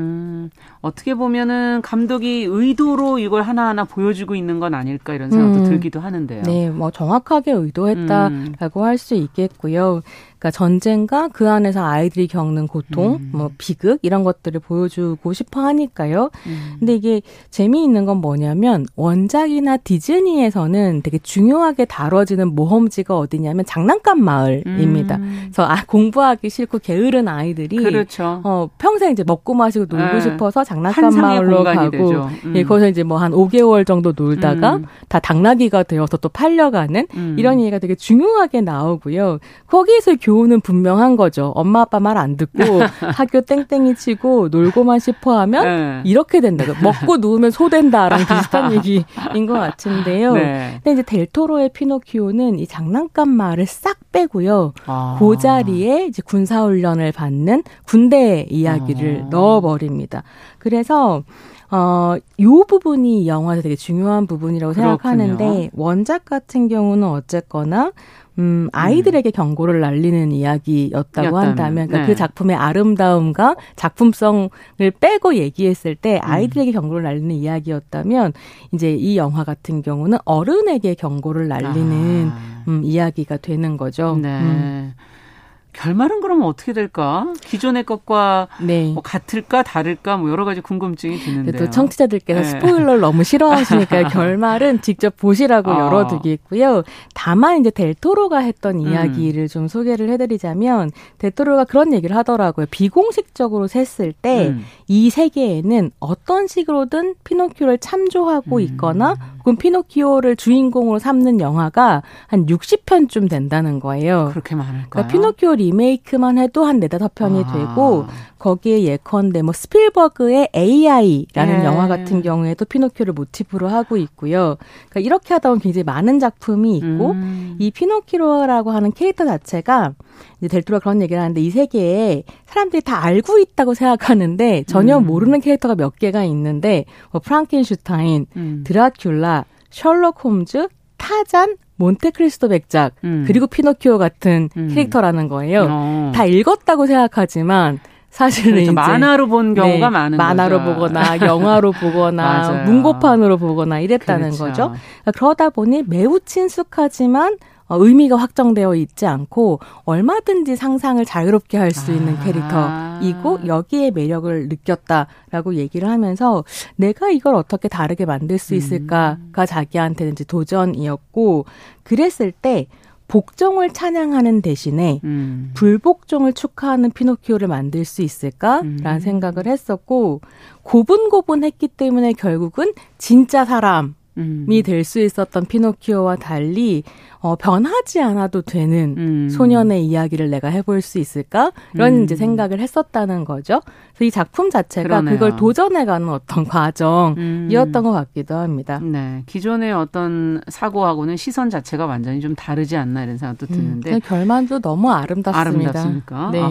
어떻게 보면은 감독이 의도로 이걸 하나하나 보여주고 있는 건 아닐까 이런 생각도 들기도 하는데요. 네, 뭐 정확하게 의도했다라고 할 수 있겠고요. 그러니까 전쟁과 그 안에서 아이들이 겪는 고통, 뭐 비극 이런 것들을 보여주고 싶어 하니까요. 근데 이게 재미있는 건 뭐냐면 원작이나 디즈니에서는 되게 중요하게 다뤄지는 모험지가 어디냐면 장난감 마을입니다. 그래서 공부하기 싫고 게으른 아이들이 그렇죠. 평생 이제 먹고 마시고 놀고 싶어서 장난감 마을로 가고 예, 거기서 이제 뭐 한 5개월 정도 놀다가 다 당나귀가 되어서 또 팔려가는 이런 얘기가 되게 중요하게 나오고요. 거기에서 교훈은 분명한 거죠. 엄마 아빠 말 안 듣고 학교 땡땡이 치고 놀고만 싶어하면 이렇게 된다. 먹고 누우면 소된다랑 비슷한 얘기인 것 같은데요. 네. 근데 이제 델토로의 피노키오는 이 장난감 말을 싹 빼고요. 그 자리에 이제 군사훈련을 받는 군대의 이야기를 넣어버립니다. 그래서 요 부분이 이 영화에서 되게 중요한 부분이라고 생각하는데 그렇군요. 원작 같은 경우는 어쨌거나 아이들에게 경고를 날리는 이야기였다고 한다면 그러니까 네. 그 작품의 아름다움과 작품성을 빼고 얘기했을 때 아이들에게 경고를 날리는 이야기였다면 이제 이 영화 같은 경우는 어른에게 경고를 날리는 이야기가 되는 거죠. 네. 결말은 그러면 어떻게 될까? 기존의 것과 네. 뭐 같을까 다를까 뭐 여러 가지 궁금증이 드는데요. 또 청취자들께서 네. 스포일러를 너무 싫어하시니까 결말은 직접 보시라고 열어두겠고요. 다만 이제 델토로가 했던 이야기를 좀 소개를 해드리자면 델토로가 그런 얘기를 하더라고요. 비공식적으로 셌을 때 이 세계에는 어떤 식으로든 피노키오를 참조하고 있거나 혹은 피노키오를 주인공으로 삼는 영화가 한 60편쯤 된다는 거예요. 그렇게 많을까요? 그러니까 피노키오 리메이크만 해도 한 4-5편이 되고 거기에 예컨대 뭐 스필버그의 AI라는 영화 같은 경우에도 피노키오를 모티프로 하고 있고요. 그러니까 이렇게 하다 보면 굉장히 많은 작품이 있고 이 피노키오라고 하는 캐릭터 자체가 이제 델토로가 그런 얘기를 하는데 이 세계에 사람들이 다 알고 있다고 생각하는데 전혀 모르는 캐릭터가 몇 개가 있는데 뭐 프랑켄슈타인, 드라큘라, 셜록 홈즈, 타잔, 몬테크리스토 백작 그리고 피노키오 같은 캐릭터라는 거예요. 다 읽었다고 생각하지만 사실은 그렇죠. 이제 만화로 본 경우가 네, 많은 만화로 거죠. 보거나 영화로 보거나 문고판으로 보거나 이랬다는 그렇죠. 거죠. 그러니까 그러다 보니 매우 친숙하지만 의미가 확정되어 있지 않고 얼마든지 상상을 자유롭게 할 수 있는 캐릭터이고 여기에 매력을 느꼈다라고 얘기를 하면서 내가 이걸 어떻게 다르게 만들 수 있을까가 자기한테는 이제 도전이었고 그랬을 때 복종을 찬양하는 대신에 불복종을 축하하는 피노키오를 만들 수 있을까라는 생각을 했었고 고분고분했기 때문에 결국은 진짜 사람 이 될 수 있었던 피노키오와 달리 변하지 않아도 되는 소년의 이야기를 내가 해볼 수 있을까? 이런 이제 생각을 했었다는 거죠. 그래서 이 작품 자체가 그러네요. 그걸 도전해가는 어떤 과정이었던 것 같기도 합니다. 네, 기존의 어떤 사고하고는 시선 자체가 완전히 좀 다르지 않나 이런 생각도 드는데 결말도 너무 아름답습니다. 아름답습니까? 네.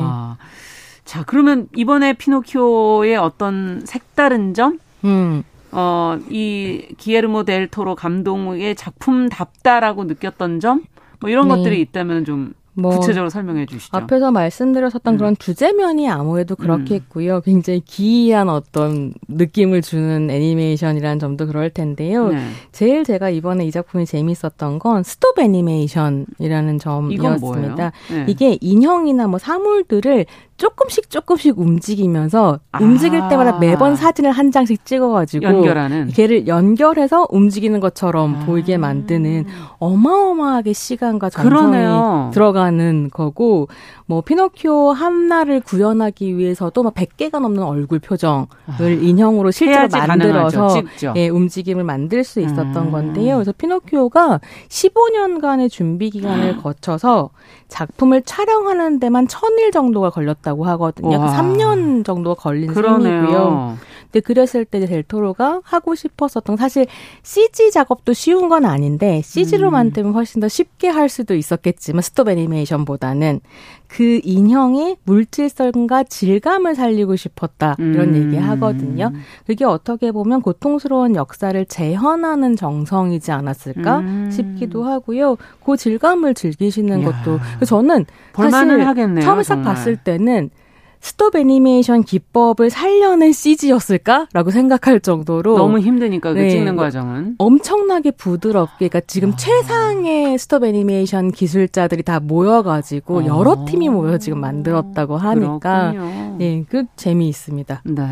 자, 그러면 이번에 피노키오의 어떤 색다른 점? 이 기예르모 델 토로 감독의 작품답다라고 느꼈던 점? 뭐 이런 것들이 있다면 좀 구체적으로 설명해 주시죠. 앞에서 말씀드렸었던 그런 주제면이 아무래도 그렇겠고요. 굉장히 기이한 어떤 느낌을 주는 애니메이션이라는 점도 그럴 텐데요. 네. 제일 제가 이번에 이 작품이 재미있었던 건 스톱 애니메이션이라는 점이었습니다. 네. 이게 인형이나 뭐 사물들을 조금씩 움직이면서 움직일 때마다 매번 사진을 한 장씩 찍어가지고 연결하는 걔를 연결해서 움직이는 것처럼 보이게 만드는 어마어마하게 시간과 정성이 그러네요. 들어가는 거고 뭐 피노키오 함나를 구현하기 위해서도 막 100개가 넘는 얼굴 표정을 인형으로 실제로 만들어서 예, 움직임을 만들 수 있었던 건데요. 그래서 피노키오가 15년간의 준비 기간을 거쳐서 작품을 촬영하는 데만 1,000일 정도가 걸렸다. 고 하거든요. 약 3년 정도 걸린 그러네요. 셈이고요. 근데 그랬을 때 델토로가 하고 싶었었던 사실 CG 작업도 쉬운 건 아닌데 CG로 만들면 훨씬 더 쉽게 할 수도 있었겠지만 스톱 애니메이션보다는 그 인형의 물질성과 질감을 살리고 싶었다 이런 얘기하거든요. 그게 어떻게 보면 고통스러운 역사를 재현하는 정성이지 않았을까 싶기도 하고요. 그 질감을 즐기시는 것도 저는 사실 하겠네요, 처음에 싹 봤을 때는 스톱 애니메이션 기법을 살려낸 CG였을까라고 생각할 정도로 너무 힘드니까 그 찍는 과정은 엄청나게 부드럽게 그러니까 지금 최상의 스톱 애니메이션 기술자들이 다 모여가지고 여러 팀이 모여 지금 만들었다고 하니까 예, 그 재미있습니다. 네,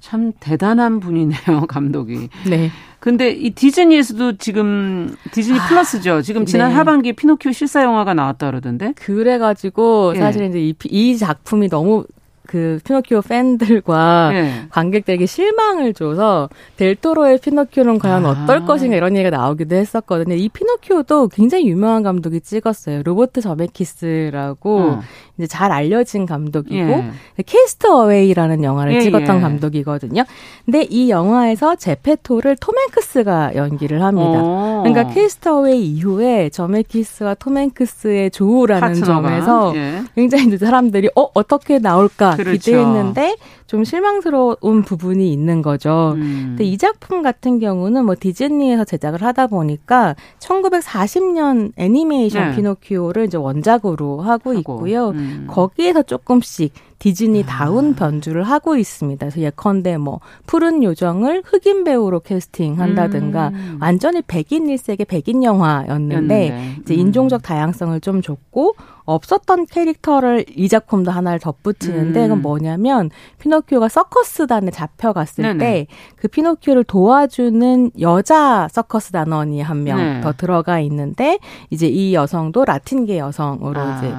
참 대단한 분이네요 감독이. 네. 근데 이 디즈니에서도 지금 디즈니 플러스죠. 지금 지난 하반기에 피노키오 실사 영화가 나왔다 그러던데. 그래가지고 사실 이제 이 작품이 너무 그 피노키오 팬들과 관객들에게 실망을 줘서 델토로의 피노키오는 과연 어떨 것인가 이런 얘기가 나오기도 했었거든요. 이 피노키오도 굉장히 유명한 감독이 찍었어요. 로버트 저메키스라고 이제 잘 알려진 감독이고 캐스트 어웨이라는 영화를 찍었던 감독이거든요. 근데 이 영화에서 제페토를 톰 행크스가 연기를 합니다. 그러니까 캐스트 어웨이 이후에 저메키스와 톰 행크스의 조우라는 파트너가. 점에서 굉장히 사람들이 어떻게 나올까 기대했는데 좀 실망스러운 부분이 있는 거죠. 근데 이 작품 같은 경우는 뭐 디즈니에서 제작을 하다 보니까 1940년 애니메이션 네. 피노키오를 이제 원작으로 하고 있고요. 거기에서 조금씩 디즈니다운 변주를 하고 있습니다. 그래서 예컨대 뭐 푸른 요정을 흑인 배우로 캐스팅한다든가 완전히 백인 일색의 백인 영화였는데 이제 인종적 다양성을 좀 줬고 없었던 캐릭터를 이 작품도 하나를 덧붙이는데 그건 뭐냐면 피노키오가 서커스단에 잡혀갔을 때 그 피노키오를 도와주는 여자 서커스단원이 한 명 더 들어가 있는데 이제 이 여성도 라틴계 여성으로 이제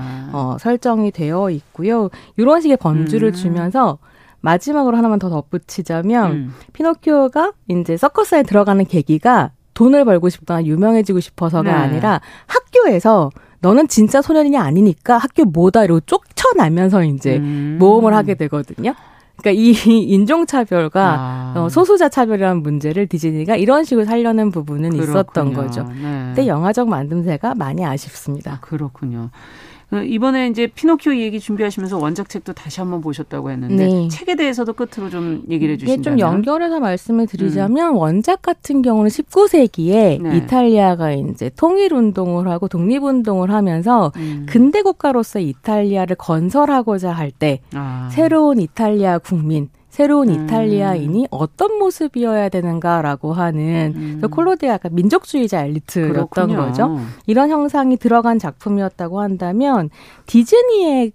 설정이 되어 있고요. 이런 식의 범주를 주면서 마지막으로 하나만 더 덧붙이자면 피노키오가 이제 서커스에 들어가는 계기가 돈을 벌고 싶거나 유명해지고 싶어서가 아니라 학교에서 너는 진짜 소년이 아니니까 학교 뭐다 이러고 쫓겨나면서 이제 모험을 하게 되거든요. 그러니까 이 인종차별과 소수자 차별이라는 문제를 디즈니가 이런 식으로 살려는 부분은 있었던 거죠. 네. 근데 영화적 만듦새가 많이 아쉽습니다. 아, 그렇군요. 이번에 이제 피노키오 얘기 준비하시면서 원작책도 다시 한번 보셨다고 했는데 네. 책에 대해서도 끝으로 좀 얘기를 해주신다면? 좀 연결해서 말씀을 드리자면 원작 같은 경우는 19세기에 네. 이탈리아가 이제 통일운동을 하고 독립운동을 하면서 근대국가로서 이탈리아를 건설하고자 할 때 새로운 이탈리아 국민 새로운 이탈리아인이 어떤 모습이어야 되는가라고 하는 콜로디아가 민족주의자 엘리트였던 그렇군요. 거죠. 이런 형상이 들어간 작품이었다고 한다면 디즈니의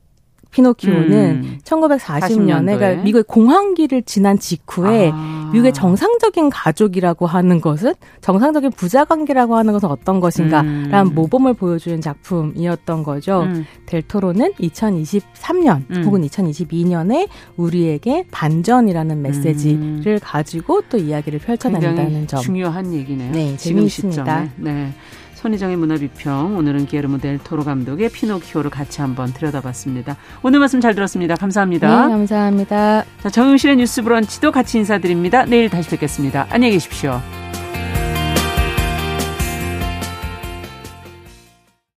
피노키오는 1940년에 그러니까 미국의 공황기를 지난 직후에 미국의 정상적인 가족이라고 하는 것은 정상적인 부자관계라고 하는 것은 어떤 것인가라는 모범을 보여주는 작품이었던 거죠. 델토로는 2023년 혹은 2022년에 우리에게 반전이라는 메시지를 가지고 또 이야기를 펼쳐낸다는 점. 중요한 얘기네요. 네, 재미있습니다. 네. 손희정의 문화비평, 오늘은 기예르모 델 토로 감독의 피노키오를 같이 한번 들여다봤습니다. 오늘 말씀 잘 들었습니다. 감사합니다. 네, 감사합니다. 자, 정용실의 뉴스 브런치도 같이 인사드립니다. 내일 다시 뵙겠습니다. 안녕히 계십시오.